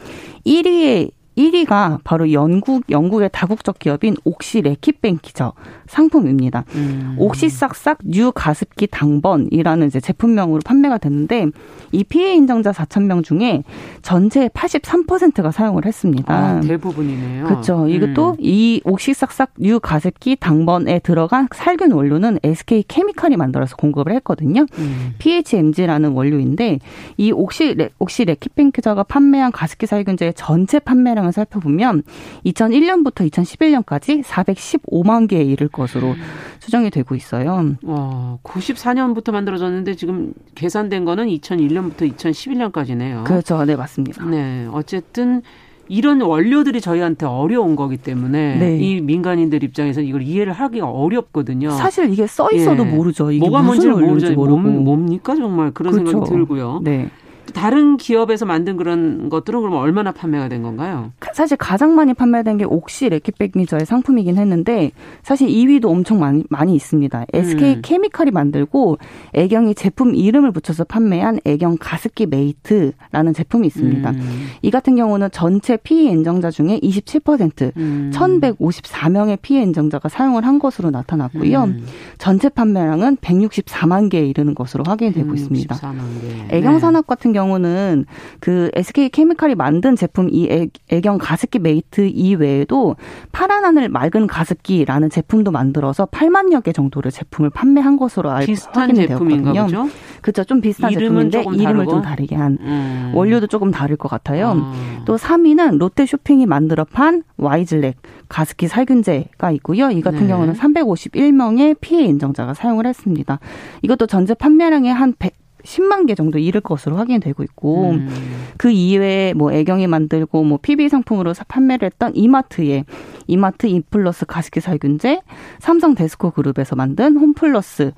일 위에 일 위가 바로 영국, 영국의 다국적 기업인 옥시레킷벤키저 상품입니다. 음. 옥시싹싹 뉴 가습기 당번이라는 이제 제품명으로 판매가 됐는데 이 피해 인정자 사천 명 중에 전체의 팔십삼 퍼센트가 사용을 했습니다. 아, 대부분이네요. 그렇죠. 이것도 음. 이 옥시싹싹 뉴 가습기 당번에 들어간 살균 원료는 에스케이 케미칼이 만들어서 공급을 했거든요. 음. 피에이치엠지라는 원료인데 이 옥시레, 옥시레킷벤키저가 판매한 가습기 살균제의 전체 판매량 살펴보면 이천일 년부터 이천십일 년까지 사백십오만 개에 이를 것으로 추정이 되고 있어요. 와, 구십사 년부터 만들어졌는데 지금 계산된 거는 이천일 년부터 이천십일 년까지네요. 그렇죠. 네, 맞습니다. 네, 어쨌든 이런 원료들이 저희한테 어려운 거기 때문에 네. 이 민간인들 입장에서는 이걸 이해를 하기가 어렵거든요. 사실 이게 써 있어도 예. 모르죠. 이게 뭐가 무슨 뭔지를 모르죠. 뭐, 뭡니까 정말 그런 그렇죠. 생각이 들고요. 네. 다른 기업에서 만든 그런 것들은 그럼 얼마나 판매가 된 건가요? 사실 가장 많이 판매된 게 옥시레킷벤키저의 상품이긴 했는데 사실 이 위도 엄청 많이, 많이 있습니다. 에스케이 케미칼이 만들고 애경이 제품 이름을 붙여서 판매한 애경 가습기 메이트라는 제품이 있습니다. 음. 이 같은 경우는 전체 피해 인정자 중에 이십칠 퍼센트, 음. 천백오십사 명의 피해 인정자가 사용을 한 것으로 나타났고요. 음. 전체 판매량은 백육십사만 개에 이르는 것으로 확인이 되고 있습니다. 백육십사만 개. 애경산업 네. 같은 경우는 그 에스케이 케미칼이 만든 제품 이 애, 애경 가습기 메이트 이외에도 파란 하늘 맑은 가습기라는 제품도 만들어서 팔만여 개 정도를 제품을 판매한 것으로 알고 확인이 되었거든요. 그렇죠? 그렇죠. 좀 비슷한 제품인데 이름을 다르고? 좀 다르게 한 음. 원료도 조금 다를 것 같아요. 음. 또 삼 위는 롯데 쇼핑이 만들어 판 와이즐렉 가습기 살균제가 있고요. 이 같은 네. 경우는 삼백오십일 명의 피해 인정자가 사용을 했습니다. 이것도 전체 판매량의 한 백 십만 개 정도 이를 것으로 확인되고 있고 음. 그 이외에 뭐 애경이 만들고 뭐 피비 상품으로 판매를 했던 이마트의 이마트 홈플러스 가습기 살균제, 삼성 데스코 그룹에서 만든 홈플러스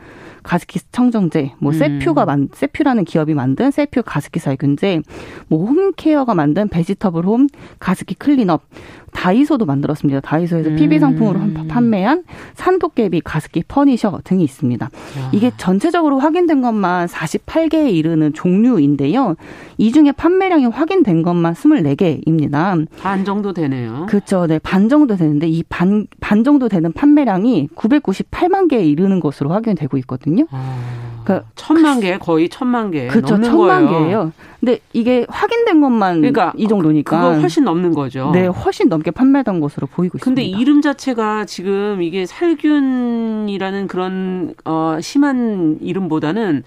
가습기 청정제, 뭐 음. 세퓨가 만 세퓨라는 기업이 만든 세퓨 가습기 살균제, 뭐 홈케어가 만든 베지터블 홈 가습기 클린업, 다이소도 만들었습니다. 다이소에서 음. 피비 상품으로 판매한 산도깨비 가습기 퍼니셔 등이 있습니다. 와. 이게 전체적으로 확인된 것만 사십팔 개에 이르는 종류인데요. 이 중에 판매량이 확인된 것만 스물네 개입니다. 반 정도 되네요. 그렇죠. 네, 반 정도 되는데 이 반, 반 정도 되는 판매량이 구백구십팔만 개에 이르는 것으로 확인되고 있거든요. 아, 그러니까 천만 개 거의 천만 개 그렇죠, 넘는 천만 거예요. 개예요. 근데 이게 확인된 것만 그러니까 이 정도니까 그거 훨씬 넘는 거죠. 네, 훨씬 넘게 판매된 것으로 보이고 근데 있습니다. 근데 이름 자체가 지금 이게 살균이라는 그런 어, 심한 이름보다는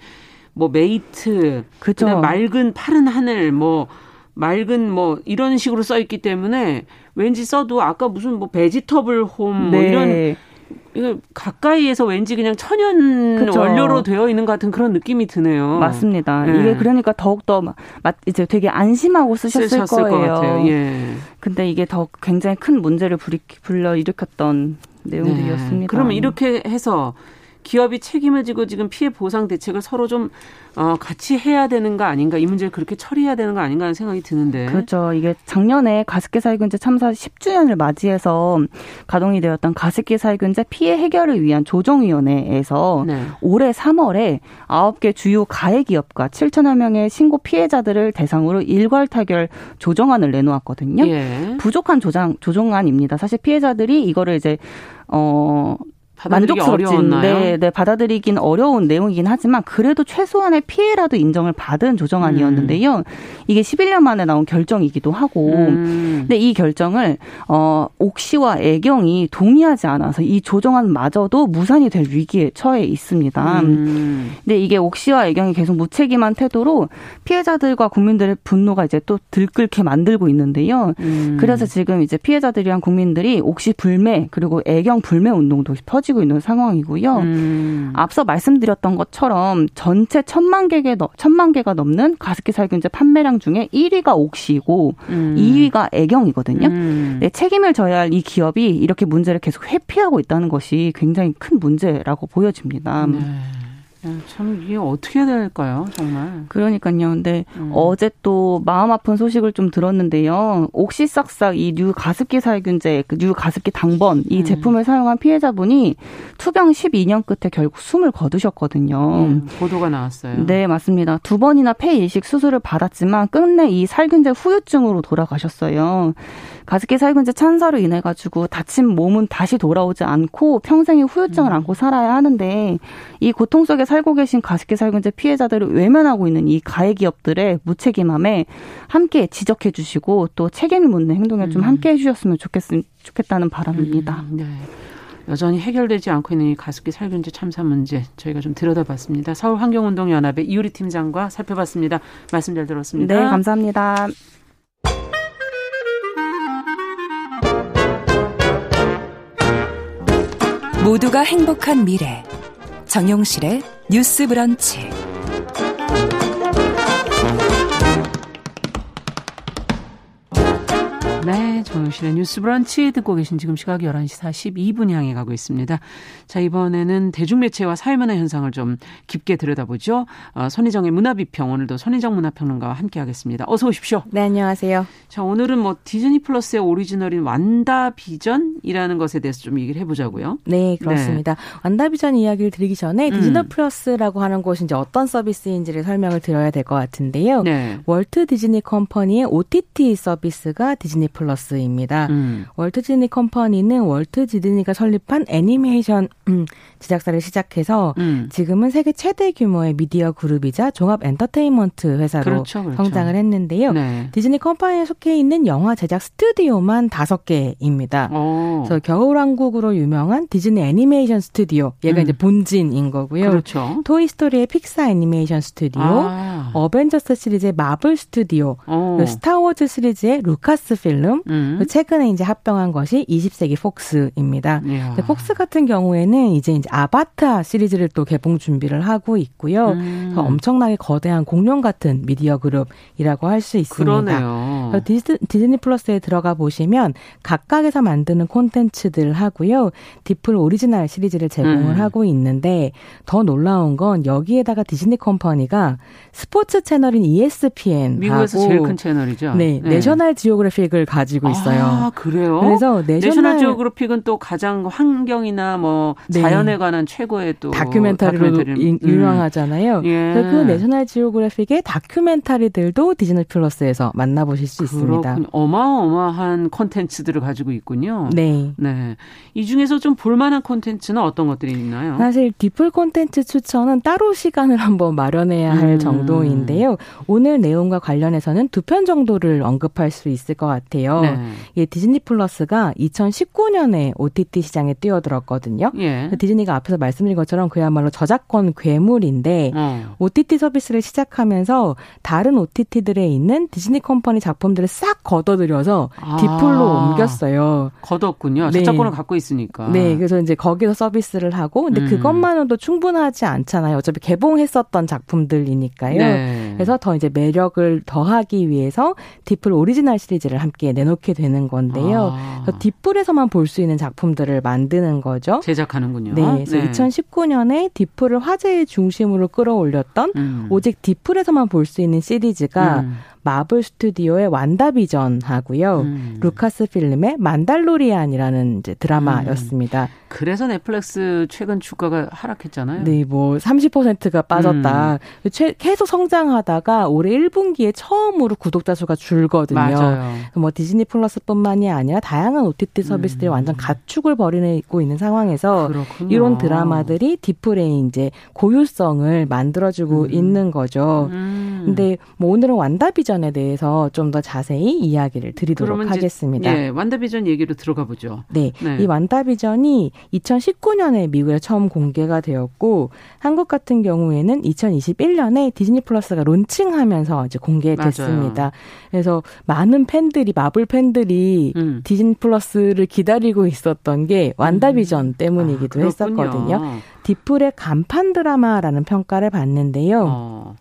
뭐 메이트, 그렇죠. 맑은 파른 하늘, 뭐 맑은 뭐 이런 식으로 써 있기 때문에 왠지 써도 아까 무슨 뭐 베지터블 홈 뭐 네. 이런 이거 가까이에서 왠지 그냥 천연 그쵸. 원료로 되어 있는 같은 그런 느낌이 드네요. 맞습니다. 네. 이게 그러니까 더욱더 막 이제 되게 안심하고 쓰셨을, 쓰셨을 거예요. 것 같아요. 예. 근데 이게 더 굉장히 큰 문제를 불러 일으켰던 내용들이었습니다. 네. 그러면 이렇게 해서 기업이 책임을 지고 지금 피해 보상 대책을 서로 좀 어, 같이 해야 되는 거 아닌가, 이 문제를 그렇게 처리해야 되는 거 아닌가 하는 생각이 드는데. 그렇죠. 이게 작년에 가습기 살균제 참사 십 주년을 맞이해서 가동이 되었던 가습기 살균제 피해 해결을 위한 조정위원회에서 네. 올해 삼월에 아홉 개 주요 가해 기업과 칠천여 명의 신고 피해자들을 대상으로 일괄 타결 조정안을 내놓았거든요. 예. 부족한 조정, 조정안입니다. 사실 피해자들이 이거를 이제 어. 만족스럽진, 네, 네, 받아들이긴 어려운 내용이긴 하지만 그래도 최소한의 피해라도 인정을 받은 조정안이었는데요. 음. 이게 십일 년 만에 나온 결정이기도 하고, 음. 근데 이 결정을 어, 옥시와 애경이 동의하지 않아서 이 조정안마저도 무산이 될 위기에 처해 있습니다. 음. 근데 이게 옥시와 애경이 계속 무책임한 태도로 피해자들과 국민들의 분노가 이제 또 들끓게 만들고 있는데요. 음. 그래서 지금 이제 피해자들이랑 국민들이 옥시 불매 그리고 애경 불매 운동도 퍼지고. 있는 상황이고요. 음. 앞서 말씀드렸던 것처럼 전체 천만 개가 천만 개가 넘는 가습기 살균제 판매량 중에 일 위가 옥시고 음. 이 위가 애경이거든요. 음. 네, 책임을 져야 할 이 기업이 이렇게 문제를 계속 회피하고 있다는 것이 굉장히 큰 문제라고 보여집니다. 네. 참 이게 어떻게 해야 될까요, 정말? 그러니까요. 근데 음. 어제 또 마음 아픈 소식을 좀 들었는데요. 옥시싹싹 이 뉴 가습기 살균제, 뉴 가습기 당번 이 음. 제품을 사용한 피해자분이 투병 십이 년 끝에 결국 숨을 거두셨거든요. 음, 보도가 나왔어요. 네, 맞습니다. 두 번이나 폐 이식 수술을 받았지만 끝내 이 살균제 후유증으로 돌아가셨어요. 가습기 살균제 찬사로 인해 가지고 다친 몸은 다시 돌아오지 않고 평생의 후유증을 음. 안고 살아야 하는데 이 고통 속에 살고 계신 가습기 살균제 피해자들을 외면하고 있는 이 가해 기업들의 무책임함에 함께 지적해 주시고 또 책임을 묻는 행동에 음. 좀 함께 해 주셨으면 좋겠다는 바람입니다. 음. 네. 여전히 해결되지 않고 있는 이 가습기 살균제 참사 문제 저희가 좀 들여다봤습니다. 서울환경운동연합의 이유리 팀장과 살펴봤습니다. 말씀 잘 들었습니다. 네, 감사합니다. 모두가 행복한 미래 정용실의 뉴스 브런치. 네, 정영실의 뉴스 브런치 듣고 계신 지금 시각 열한 시 사십이 분 향해 가고 있습니다. 자, 이번에는 대중매체와 사회문화 현상을 좀 깊게 들여다보죠. 어, 선희정의 문화비평, 오늘도 선희정 문화평론가와 함께하겠습니다. 어서 오십시오. 네, 안녕하세요. 자, 오늘은 뭐 디즈니 플러스의 오리지널인 완다비전이라는 것에 대해서 좀 얘기를 해보자고요. 네, 그렇습니다. 네. 완다비전 이야기를 드리기 전에 음. 디즈니 플러스라고 하는 곳이 이제 어떤 서비스인지를 설명을 드려야 될 것 같은데요. 네. 월트 디즈니 컴퍼니의 오티티 서비스가 디즈니 플러스입니다. 음. 월트 디즈니 컴퍼니는 월트 디즈니가 설립한 애니메이션 음, 제작사를 시작해서 음. 지금은 세계 최대 규모의 미디어 그룹이자 종합 엔터테인먼트 회사로 그렇죠, 그렇죠. 성장을 했는데요. 네. 디즈니 컴퍼니에 속해 있는 영화 제작 스튜디오만 다섯 개입니다. 오. 그래서 겨울왕국으로 유명한 디즈니 애니메이션 스튜디오, 얘가 음. 이제 본진인 거고요. 그렇죠. 토이스토리의 픽사 애니메이션 스튜디오, 아. 어벤져스 시리즈의 마블 스튜디오, 스타워즈 시리즈의 루카스 필름, 음. 최근에 이제 합병한 것이 이십 세기 폭스입니다. 폭스 같은 경우에는 이제, 이제 아바타 시리즈를 또 개봉 준비를 하고 있고요. 음. 엄청나게 거대한 공룡 같은 미디어 그룹이라고 할 수 있습니다. 그러네요. 디즈, 디즈니 플러스에 들어가 보시면 각각에서 만드는 콘텐츠들 하고요. 디플 오리지널 시리즈를 제공을 음. 하고 있는데 더 놀라운 건 여기에다가 디즈니 컴퍼니가 스포츠 채널인 이에스피엔하고 미국에서 제일 큰 채널이죠. 네, 네. 내셔널 지오그래픽을 가지고 있어요. 아, 그래요? 그래서 내셔널, 내셔널 지오그래픽은 또 가장 환경이나 뭐 자연에 네. 관한 최고의 또 다큐멘터리로 다큐멘터리. 유명하잖아요. 음. 예. 그래서 그 내셔널 지오그래픽의 다큐멘터리들도 디즈니 플러스에서 만나보실 수 그렇군요. 있습니다. 어마어마한 콘텐츠들을 가지고 있군요. 네. 네. 이 중에서 좀 볼만한 콘텐츠는 어떤 것들이 있나요? 사실 디플 콘텐츠 추천은 따로 시간을 한번 마련해야 할 음. 정도인데요. 오늘 내용과 관련해서는 두 편 정도를 언급할 수 있을 것 같아요. 네. 예, 디즈니 플러스가 이천십구 년에 오티티 시장에 뛰어들었거든요. 예. 디즈니가 앞에서 말씀드린 것처럼 그야말로 저작권 괴물인데 네. 오티티 서비스를 시작하면서 다른 오티티들에 있는 디즈니 컴퍼니 작품들을 싹 걷어들여서 아. 디플로 옮겼어요. 걷었군요. 저작권을 네. 갖고 있으니까. 네. 그래서 이제 거기서 서비스를 하고 근데 음. 그것만으로도 충분하지 않잖아요. 어차피 개봉했었던 작품들이니까요. 네. 그래서 더 이제 매력을 더하기 위해서 디플 오리지널 시리즈를 함께 내놓게 되는 건데요. 아. 디플에서만 볼 수 있는 작품들을 만드는 거죠. 제작하는군요. 네. 그래서 네. 이천십구 년에 디플을 화제의 중심으로 끌어올렸던 음. 오직 디플에서만 볼 수 있는 시리즈가 음. 마블 스튜디오의 완다비전 하고요. 음. 루카스 필름의 만달로리안이라는 이제 드라마였습니다. 음. 그래서 넷플릭스 최근 주가가 하락했잖아요. 네, 뭐 삼십 퍼센트가 빠졌다. 음. 최, 계속 성장하다가 올해 일 분기에 처음으로 구독자 수가 줄거든요. 맞아요. 뭐 디즈니 플러스뿐만이 아니라 다양한 오티티 서비스들이 음. 완전 가축을 벌이고 있는 상황에서 그렇군요. 이런 드라마들이 디플의 이제 고유성을 만들어주고 음. 있는 거죠. 음. 근데 뭐 오늘은 완다비전 에 대해서 좀 더 자세히 이야기를 드리도록 이제, 하겠습니다. 네, 완다비전 얘기로 들어가 보죠. 네, 네, 이 완다비전이 이천십구 년에 미국에 처음 공개가 되었고 한국 같은 경우에는 이천이십일 년에 디즈니 플러스가 론칭하면서 이제 공개됐습니다. 맞아요. 그래서 많은 팬들이 마블 팬들이 음. 디즈니 플러스를 기다리고 있었던 게 완다비전 음. 때문이기도 아, 했었거든요. 디플의 간판 드라마라는 평가를 받는데요. 어.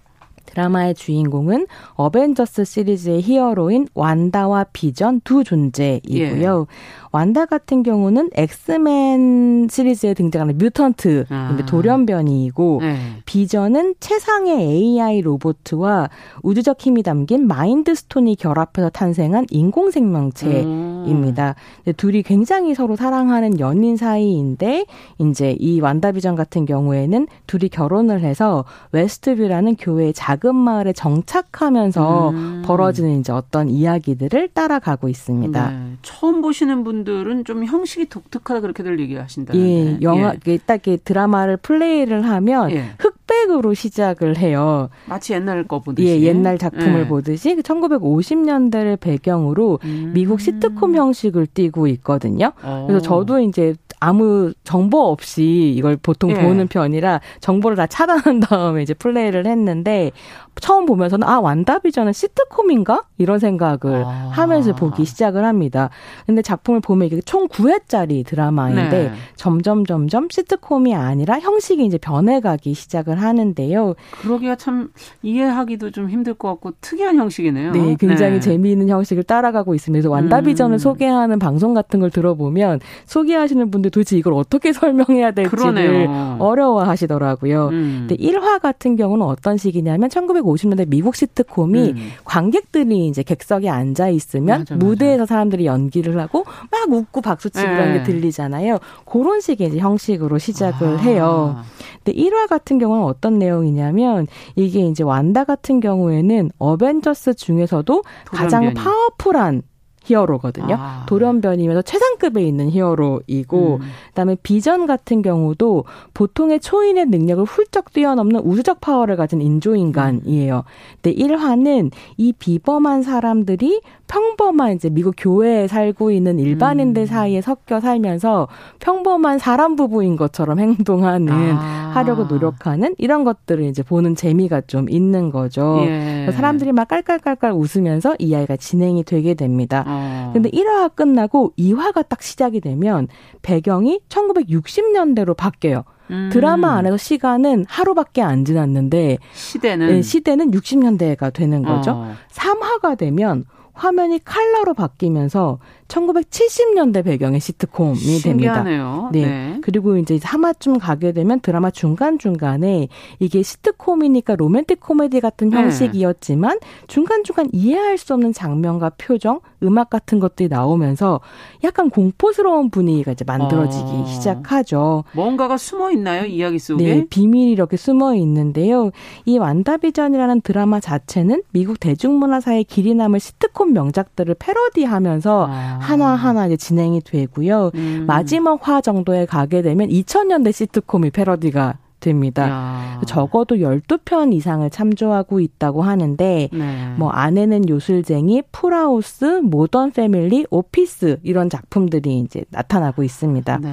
드라마의 주인공은 어벤져스 시리즈의 히어로인 완다와 비전 두 존재이고요. 예. 완다 같은 경우는 엑스맨 시리즈에 등장하는 뮤턴트, 아. 돌연변이이고 예. 비전은 최상의 에이아이 로봇과 우주적 힘이 담긴 마인드스톤이 결합해서 탄생한 인공생명체입니다. 음. 둘이 굉장히 서로 사랑하는 연인 사이인데 이제 이 완다비전 같은 경우에는 둘이 결혼을 해서 웨스트뷰라는 교회의 작 작은 마을에 정착하면서 음. 벌어지는 이제 어떤 이야기들을 따라가고 있습니다. 네. 처음 보시는 분들은 좀 형식이 독특하다 그렇게들 얘기하신다는데. 예, 영화 예. 딱 드라마를 플레이를 하면 예. 흑백으로 시작을 해요. 마치 옛날 거 보듯이. 예, 옛날 작품을 예. 보듯이 천구백오십 년대를 배경으로 음. 미국 시트콤 형식을 띄고 있거든요. 오. 그래서 저도 이제 아무 정보 없이 이걸 보통 예. 보는 편이라 정보를 다 차단한 다음에 이제 플레이를 했는데 처음 보면서는 아 완다비전은 시트콤인가? 이런 생각을 아. 하면서 보기 시작을 합니다. 근데 작품을 보면 이게 총 구 회짜리 드라마인데 네. 점점 점점 시트콤이 아니라 형식이 이제 변해가기 시작을 하는데요. 그러기가 참 이해하기도 좀 힘들 것 같고 특이한 형식이네요. 네, 굉장히 네. 재미있는 형식을 따라가고 있습니다. 그래서 완다비전을 음. 소개하는 방송 같은 걸 들어보면 소개하시는 분들 도대체 이걸 어떻게 설명해야 될지를 그러네요. 어려워하시더라고요. 음. 근데 일 화 같은 경우는 어떤 식이냐면 천구백오십 년대 미국 시트콤이 음. 관객들이 이제 객석에 앉아 있으면 맞아, 맞아. 무대에서 사람들이 연기를 하고 막 웃고 박수치고 이런 게 들리잖아요. 그런 식의 이제 형식으로 시작을 아. 해요. 근데 일 화 같은 경우는 어떤 내용이냐면 이게 이제 완다 같은 경우에는 어벤져스 중에서도 가장 변이. 파워풀한 히어로거든요. 아. 돌연변이면서 최상급에 있는 히어로이고 음. 그다음에 비전 같은 경우도 보통의 초인의 능력을 훌쩍 뛰어넘는 우주적 파워를 가진 인조인간이에요. 근데 일 화는 이 비범한 사람들이 평범한 이제 미국 교회에 살고 있는 일반인들 음. 사이에 섞여 살면서 평범한 사람 부부인 것처럼 행동하는 아. 하려고 노력하는 이런 것들을 이제 보는 재미가 좀 있는 거죠. 예. 사람들이 막 깔깔깔깔 웃으면서 이 아이가 진행이 되게 됩니다. 근데 일 화가 끝나고 이 화가 딱 시작이 되면 배경이 천구백육십 년대로 바뀌어요. 음. 드라마 안에서 시간은 하루밖에 안 지났는데 시대는 시대는 육십 년대가 되는 거죠. 어. 삼 화가 되면 화면이 컬러로 바뀌면서 천구백칠십 년대 배경의 시트콤이 신기하네요. 됩니다. 네. 네. 그리고 이제 삼 화쯤 가게 되면 드라마 중간중간에 이게 시트콤이니까 로맨틱 코미디 같은 네. 형식이었지만 중간중간 이해할 수 없는 장면과 표정, 음악 같은 것들이 나오면서 약간 공포스러운 분위기가 이제 만들어지기 어. 시작하죠. 뭔가가 숨어 있나요? 이야기 속에? 네. 비밀이 이렇게 숨어 있는데요. 이 완다비전이라는 드라마 자체는 미국 대중문화사의 길이 남을 시트콤 명작들을 패러디하면서 아. 하나하나 이제 진행이 되고요. 음. 마지막 화 정도에 가게 되면 이천 년대 시트콤이 패러디가 됩니다. 야. 적어도 십이 편 이상을 참조하고 있다고 하는데 네. 뭐 아내는 요술쟁이, 풀하우스, 모던 패밀리, 오피스 이런 작품들이 이제 나타나고 있습니다. 네.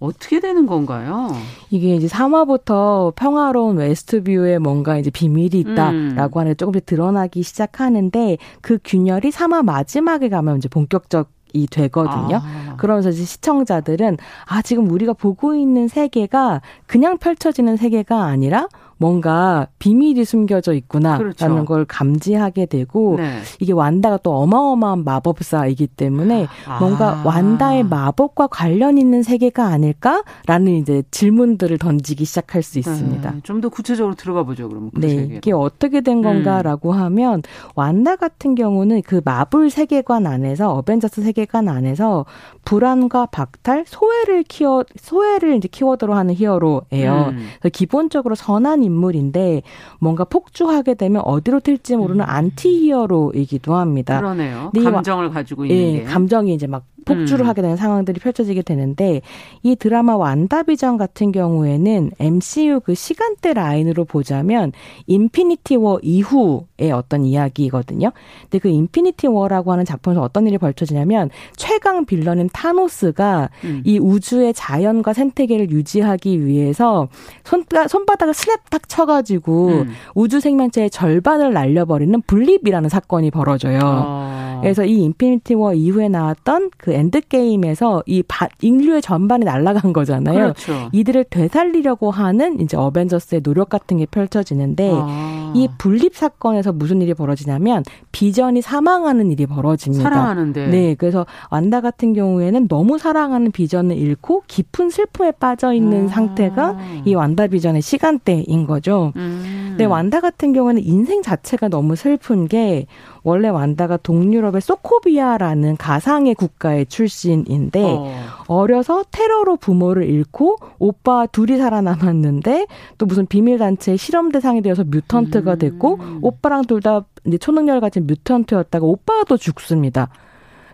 어떻게 되는 건가요? 이게 이제 삼 화부터 평화로운 웨스트뷰에 뭔가 이제 비밀이 있다라고 음. 하는 게 조금씩 드러나기 시작하는데 그 균열이 삼 화 마지막에 가면 이제 본격적 이 되거든요. 아. 그러면서 이제 시청자들은 아 지금 우리가 보고 있는 세계가 그냥 펼쳐지는 세계가 아니라 뭔가 비밀이 숨겨져 있구나라는 그렇죠. 걸 감지하게 되고 네. 이게 완다가 또 어마어마한 마법사이기 때문에 아. 뭔가 완다의 마법과 관련 있는 세계가 아닐까라는 이제 질문들을 던지기 시작할 수 있습니다. 네. 좀 더 구체적으로 들어가 보죠. 그럼 그 네. 세계로. 이게 어떻게 된 건가라고 음. 하면 완다 같은 경우는 그 마블 세계관 안에서 어벤져스 세계관 안에서 불안과 박탈, 소외를 키워 소외를 이제 키워드로 하는 히어로예요. 음. 그래서 기본적으로 선한 인물인데 뭔가 폭주하게 되면 어디로 튈지 모르는 음. 안티히어로이기도 합니다. 그러네요. 감정을 가지고 있는 예, 게. 감정이 이제 막 폭주를 음. 하게 되는 상황들이 펼쳐지게 되는데 이 드라마 완다비전 같은 경우에는 엠씨유 그 시간대 라인으로 보자면 인피니티 워 이후의 어떤 이야기거든요. 근데 그 인피니티 워라고 하는 작품에서 어떤 일이 벌쳐지냐면 최강 빌런인 타노스가 음. 이 우주의 자연과 생태계를 유지하기 위해서 손, 손바닥을 스냅탁 쳐가지고 음. 우주 생명체의 절반을 날려버리는 분립이라는 사건이 벌어져요. 아. 그래서 이 인피니티 워 이후에 나왔던 그 엔드게임에서 이 바, 인류의 전반이 날아간 거잖아요. 그렇죠. 이들을 되살리려고 하는 이제 어벤져스의 노력 같은 게 펼쳐지는데 아. 이 분립 사건에서 무슨 일이 벌어지냐면 비전이 사망하는 일이 벌어집니다. 사랑하는데. 네. 그래서 완다 같은 경우에는 너무 사랑하는 비전을 잃고 깊은 슬픔에 빠져있는 아. 상태가 이 완다 비전의 시간대인 거죠. 음. 근데 완다 같은 경우에는 인생 자체가 너무 슬픈 게 원래 완다가 동유럽의 소코비아라는 가상의 국가의 출신인데 어. 어려서 테러로 부모를 잃고 오빠 둘이 살아남았는데 또 무슨 비밀단체의 실험 대상이 되어서 뮤턴트가 음. 됐고 오빠랑 둘 다 초능력을 가진 뮤턴트였다가 오빠도 죽습니다.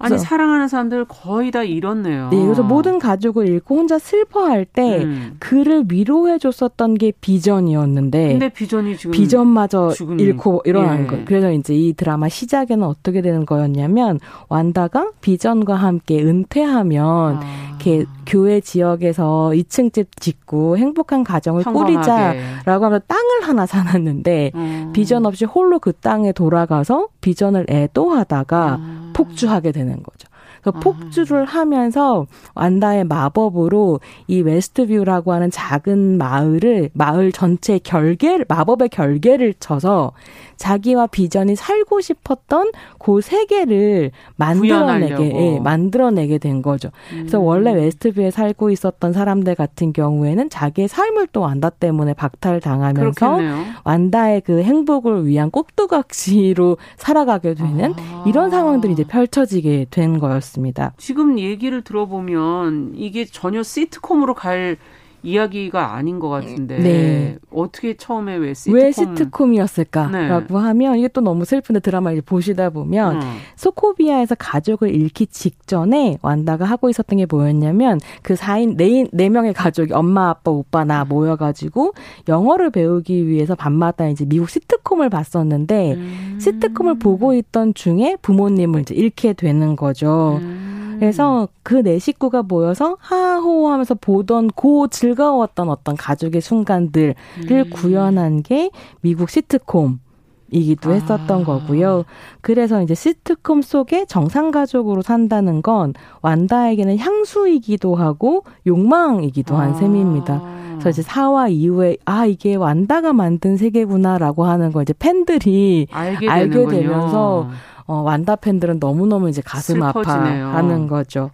아니 사랑하는 사람들 거의 다 잃었네요. 네, 그래서 모든 가족을 잃고 혼자 슬퍼할 때 음. 그를 위로해 줬었던 게 비전이었는데, 근데 비전이 지금 비전마저 죽은... 잃고 일어난 예. 거. 그래서 이제 이 드라마 시작에는 어떻게 되는 거였냐면 완다가 비전과 함께 은퇴하면 아. 이렇게 교회 지역에서 이층 집 짓고 행복한 가정을 평범하게. 꾸리자라고 하면서 땅을 하나 사놨는데 음. 비전 없이 홀로 그 땅에 돌아가서 비전을 애도하다가 음. 폭주하게 되는. 거죠. 그래서 아. 폭주를 하면서 완다의 마법으로 이 웨스트뷰라고 하는 작은 마을을 마을 전체의 결계 마법의 결계를 쳐서 자기와 비전이 살고 싶었던 그 세계를 만들어내게 예, 만들어내게 된 거죠. 그래서 음. 원래 웨스트뷰에 살고 있었던 사람들 같은 경우에는 자기의 삶을 또 완다 때문에 박탈당하면서 그렇겠네요. 완다의 그 행복을 위한 꼭두각시로 살아가게 되는 아. 이런 상황들이 이제 펼쳐지게 된 거였어요. 지금 얘기를 들어보면 이게 전혀 시트콤으로 갈 이야기가 아닌 것 같은데 네. 어떻게 처음에 왜 시트콤 왜 시트콤이었을까라고 네. 하면 이게 또 너무 슬픈데 드라마 이제 보시다 보면 음. 소코비아에서 가족을 잃기 직전에 완다가 하고 있었던 게 뭐였냐면 그 사인 네, 네 명의 가족이 엄마 아빠 오빠 나 모여가지고 영어를 배우기 위해서 밤마다 이제 미국 시트콤을 봤었는데 음. 시트콤을 보고 있던 중에 부모님을 이제 잃게 되는 거죠. 음. 그래서 그 네 식구가 모여서 하하호호 하면서 보던 고 즐거웠던 어떤 가족의 순간들을 음. 구현한 게 미국 시트콤. 이기도 했었던 아. 거고요. 그래서 이제 시트콤 속에 정상 가족으로 산다는 건 완다에게는 향수이기도 하고 욕망이기도 한 아. 셈입니다. 그래서 이제 사와 이후에 아 이게 완다가 만든 세계구나라고 하는 걸 이제 팬들이 알게, 알게 되면서 어, 완다 팬들은 너무너무 이제 가슴 슬퍼지네요. 아파하는 거죠.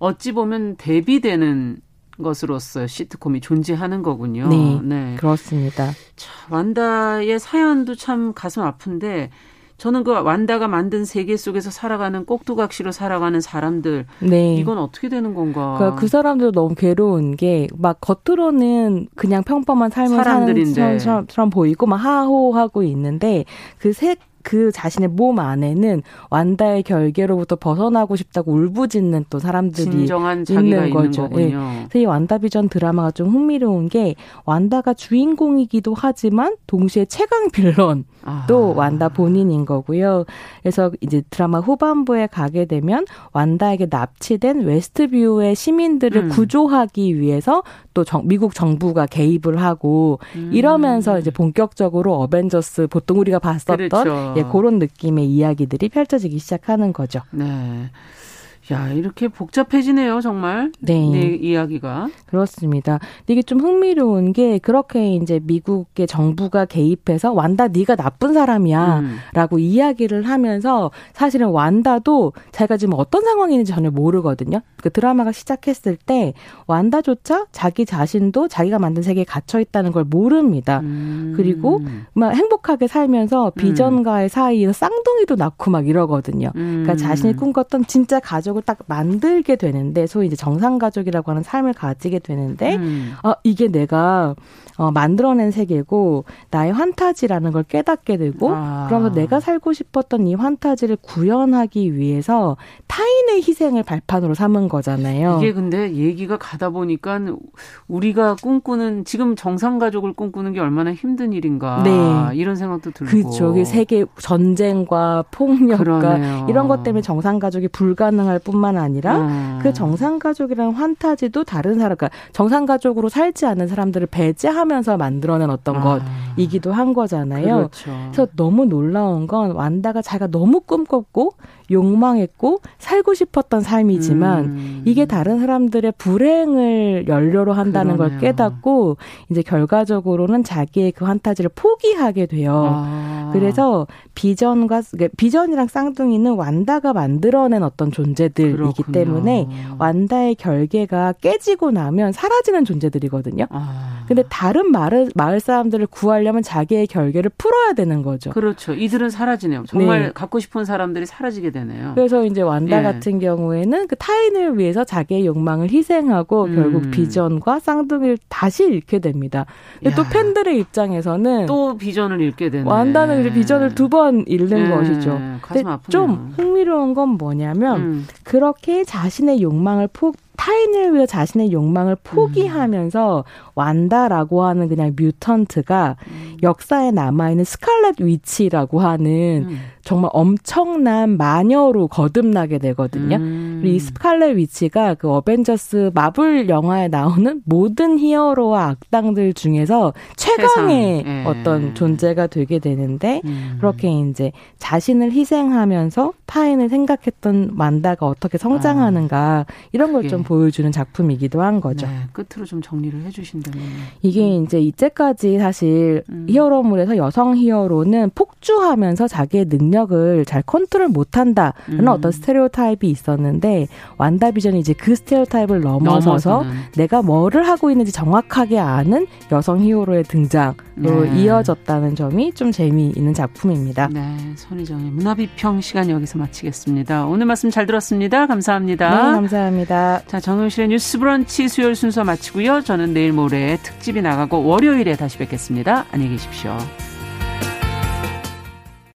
어찌 보면 대비되는 것으로서 시트콤이 존재하는 거군요. 네, 네. 그렇습니다. 자, 완다의 사연도 참 가슴 아픈데 저는 그 완다가 만든 세계 속에서 살아가는 꼭두각시로 살아가는 사람들 네. 이건 어떻게 되는 건가? 그러니까 그 사람들도 너무 괴로운 게 막 겉으로는 그냥 평범한 삶을 사는 사람처럼 보이고 막 하하호호하고 있는데 그 세 그 자신의 몸 안에는 완다의 결계로부터 벗어나고 싶다고 울부짖는 또 사람들이 진정한 자기가 있는 거죠. 있는 거군요. 네. 그래서 이 완다비전 드라마가 좀 흥미로운 게 완다가 주인공이기도 하지만 동시에 최강 빌런 또 완다 본인인 거고요. 그래서 이제 드라마 후반부에 가게 되면 완다에게 납치된 웨스트뷰의 시민들을 음. 구조하기 위해서 또 정, 미국 정부가 개입을 하고 음. 이러면서 이제 본격적으로 어벤져스 보통 우리가 봤었던 그렇죠. 예, 그런 느낌의 이야기들이 펼쳐지기 시작하는 거죠. 네. 야, 이렇게 복잡해지네요, 정말. 네. 네, 이야기가. 그렇습니다. 이게 좀 흥미로운 게, 그렇게 이제 미국의 정부가 개입해서 완다 네가 나쁜 사람이야 음. 라고 이야기를 하면서, 사실은 완다도 자기가 지금 어떤 상황인지 전혀 모르거든요. 그 드라마가 시작했을 때 완다조차 자기 자신도 자기가 만든 세계에 갇혀 있다는 걸 모릅니다. 음. 그리고 막 행복하게 살면서 비전과의 음. 사이에서 쌍둥이도 낳고 막 이러거든요. 음. 그러니까 자신이 꿈꿨던 진짜 가족을 딱 만들게 되는데, 소위 이제 정상 가족이라고 하는 삶을 가지게 되는데 음. 어, 이게 내가 어, 만들어낸 세계고 나의 환타지라는 걸 깨닫게 되고 아. 그러면서 내가 살고 싶었던 이 환타지를 구현하기 위해서 타인의 희생을 발판으로 삼은 거잖아요. 이게 근데 얘기가 가다 보니까 우리가 꿈꾸는, 지금 정상 가족을 꿈꾸는 게 얼마나 힘든 일인가 네. 이런 생각도 들고. 그렇죠. 세계 전쟁과 폭력과 그러네요. 이런 것 때문에 정상 가족이 불가능할 뿐만 아니라 음. 그 정상 가족이라는 환타지도 다른 사람, 그러니까 정상 가족으로 살지 않은 사람들을 배제하면서 만들어낸 어떤 아. 것이기도 한 거잖아요. 그렇죠. 그래서 너무 놀라운 건, 완다가 자기가 너무 꿈꿨고 욕망했고 살고 싶었던 삶이지만 음. 이게 다른 사람들의 불행을 연료로 한다는 그러네요. 걸 깨닫고 이제 결과적으로는 자기의 그 환타지를 포기하게 돼요. 아. 그래서 비전과 비전이랑 쌍둥이는 완다가 만들어낸 어떤 존재들이기 그렇군요. 때문에 완다의 결계가 깨지고 나면 사라지는 존재들이거든요. 아. 근데 다른 마을, 마을 사람들을 구하려면 자기의 결계를 풀어야 되는 거죠. 그렇죠. 이들은 사라지네요. 정말 네. 갖고 싶은 사람들이 사라지게 되네요. 그래서 이제 완다 예. 같은 경우에는 그 타인을 위해서 자기의 욕망을 희생하고 음. 결국 비전과 쌍둥이를 다시 잃게 됩니다. 근데 또 팬들의 입장에서는 또 비전을 잃게 되네. 완다는 이제 비전을 두 번 잃는 예. 것이죠. 가슴 아프네요. 좀 흥미로운 건 뭐냐면 음. 그렇게 자신의 욕망을 포 타인을 위해 자신의 욕망을 포기하면서 음. 완다라고 하는 그냥 뮤턴트가 음. 역사에 남아있는 스칼렛 위치라고 하는 음. 정말 엄청난 마녀로 거듭나게 되거든요. 음. 그리고 이 스칼렛 위치가 그 어벤져스 마블 영화에 나오는 모든 히어로와 악당들 중에서 최강의 세상. 어떤 예. 존재가 되게 되는데 음. 그렇게 이제 자신을 희생하면서 타인을 생각했던 완다가 어떻게 성장하는가 아. 이런 걸 좀 보여주는 작품이기도 한 거죠. 네, 끝으로 좀 정리를 해주신다면. 이게 이제 이때까지 사실 음. 히어로물에서 여성 히어로는 폭주하면서 자기의 능력을 잘 컨트롤 못한다는 음. 어떤 스테레오타입이 있었는데, 완다비전이 이제 그 스테레오타입을 넘어서서 넘어서는. 내가 뭐를 하고 있는지 정확하게 아는 여성 히어로의 등장으로 네. 이어졌다는 점이 좀 재미있는 작품입니다. 네, 손희정의 문화비평 시간 여기서 마치겠습니다. 오늘 말씀 잘 들었습니다. 감사합니다. 네, 감사합니다. 자, 정영실의 뉴스 브런치 수요일 순서 마치고요. 저는 내일 모레 특집이 나가고 월요일에 다시 뵙겠습니다. 안녕히 계십시오.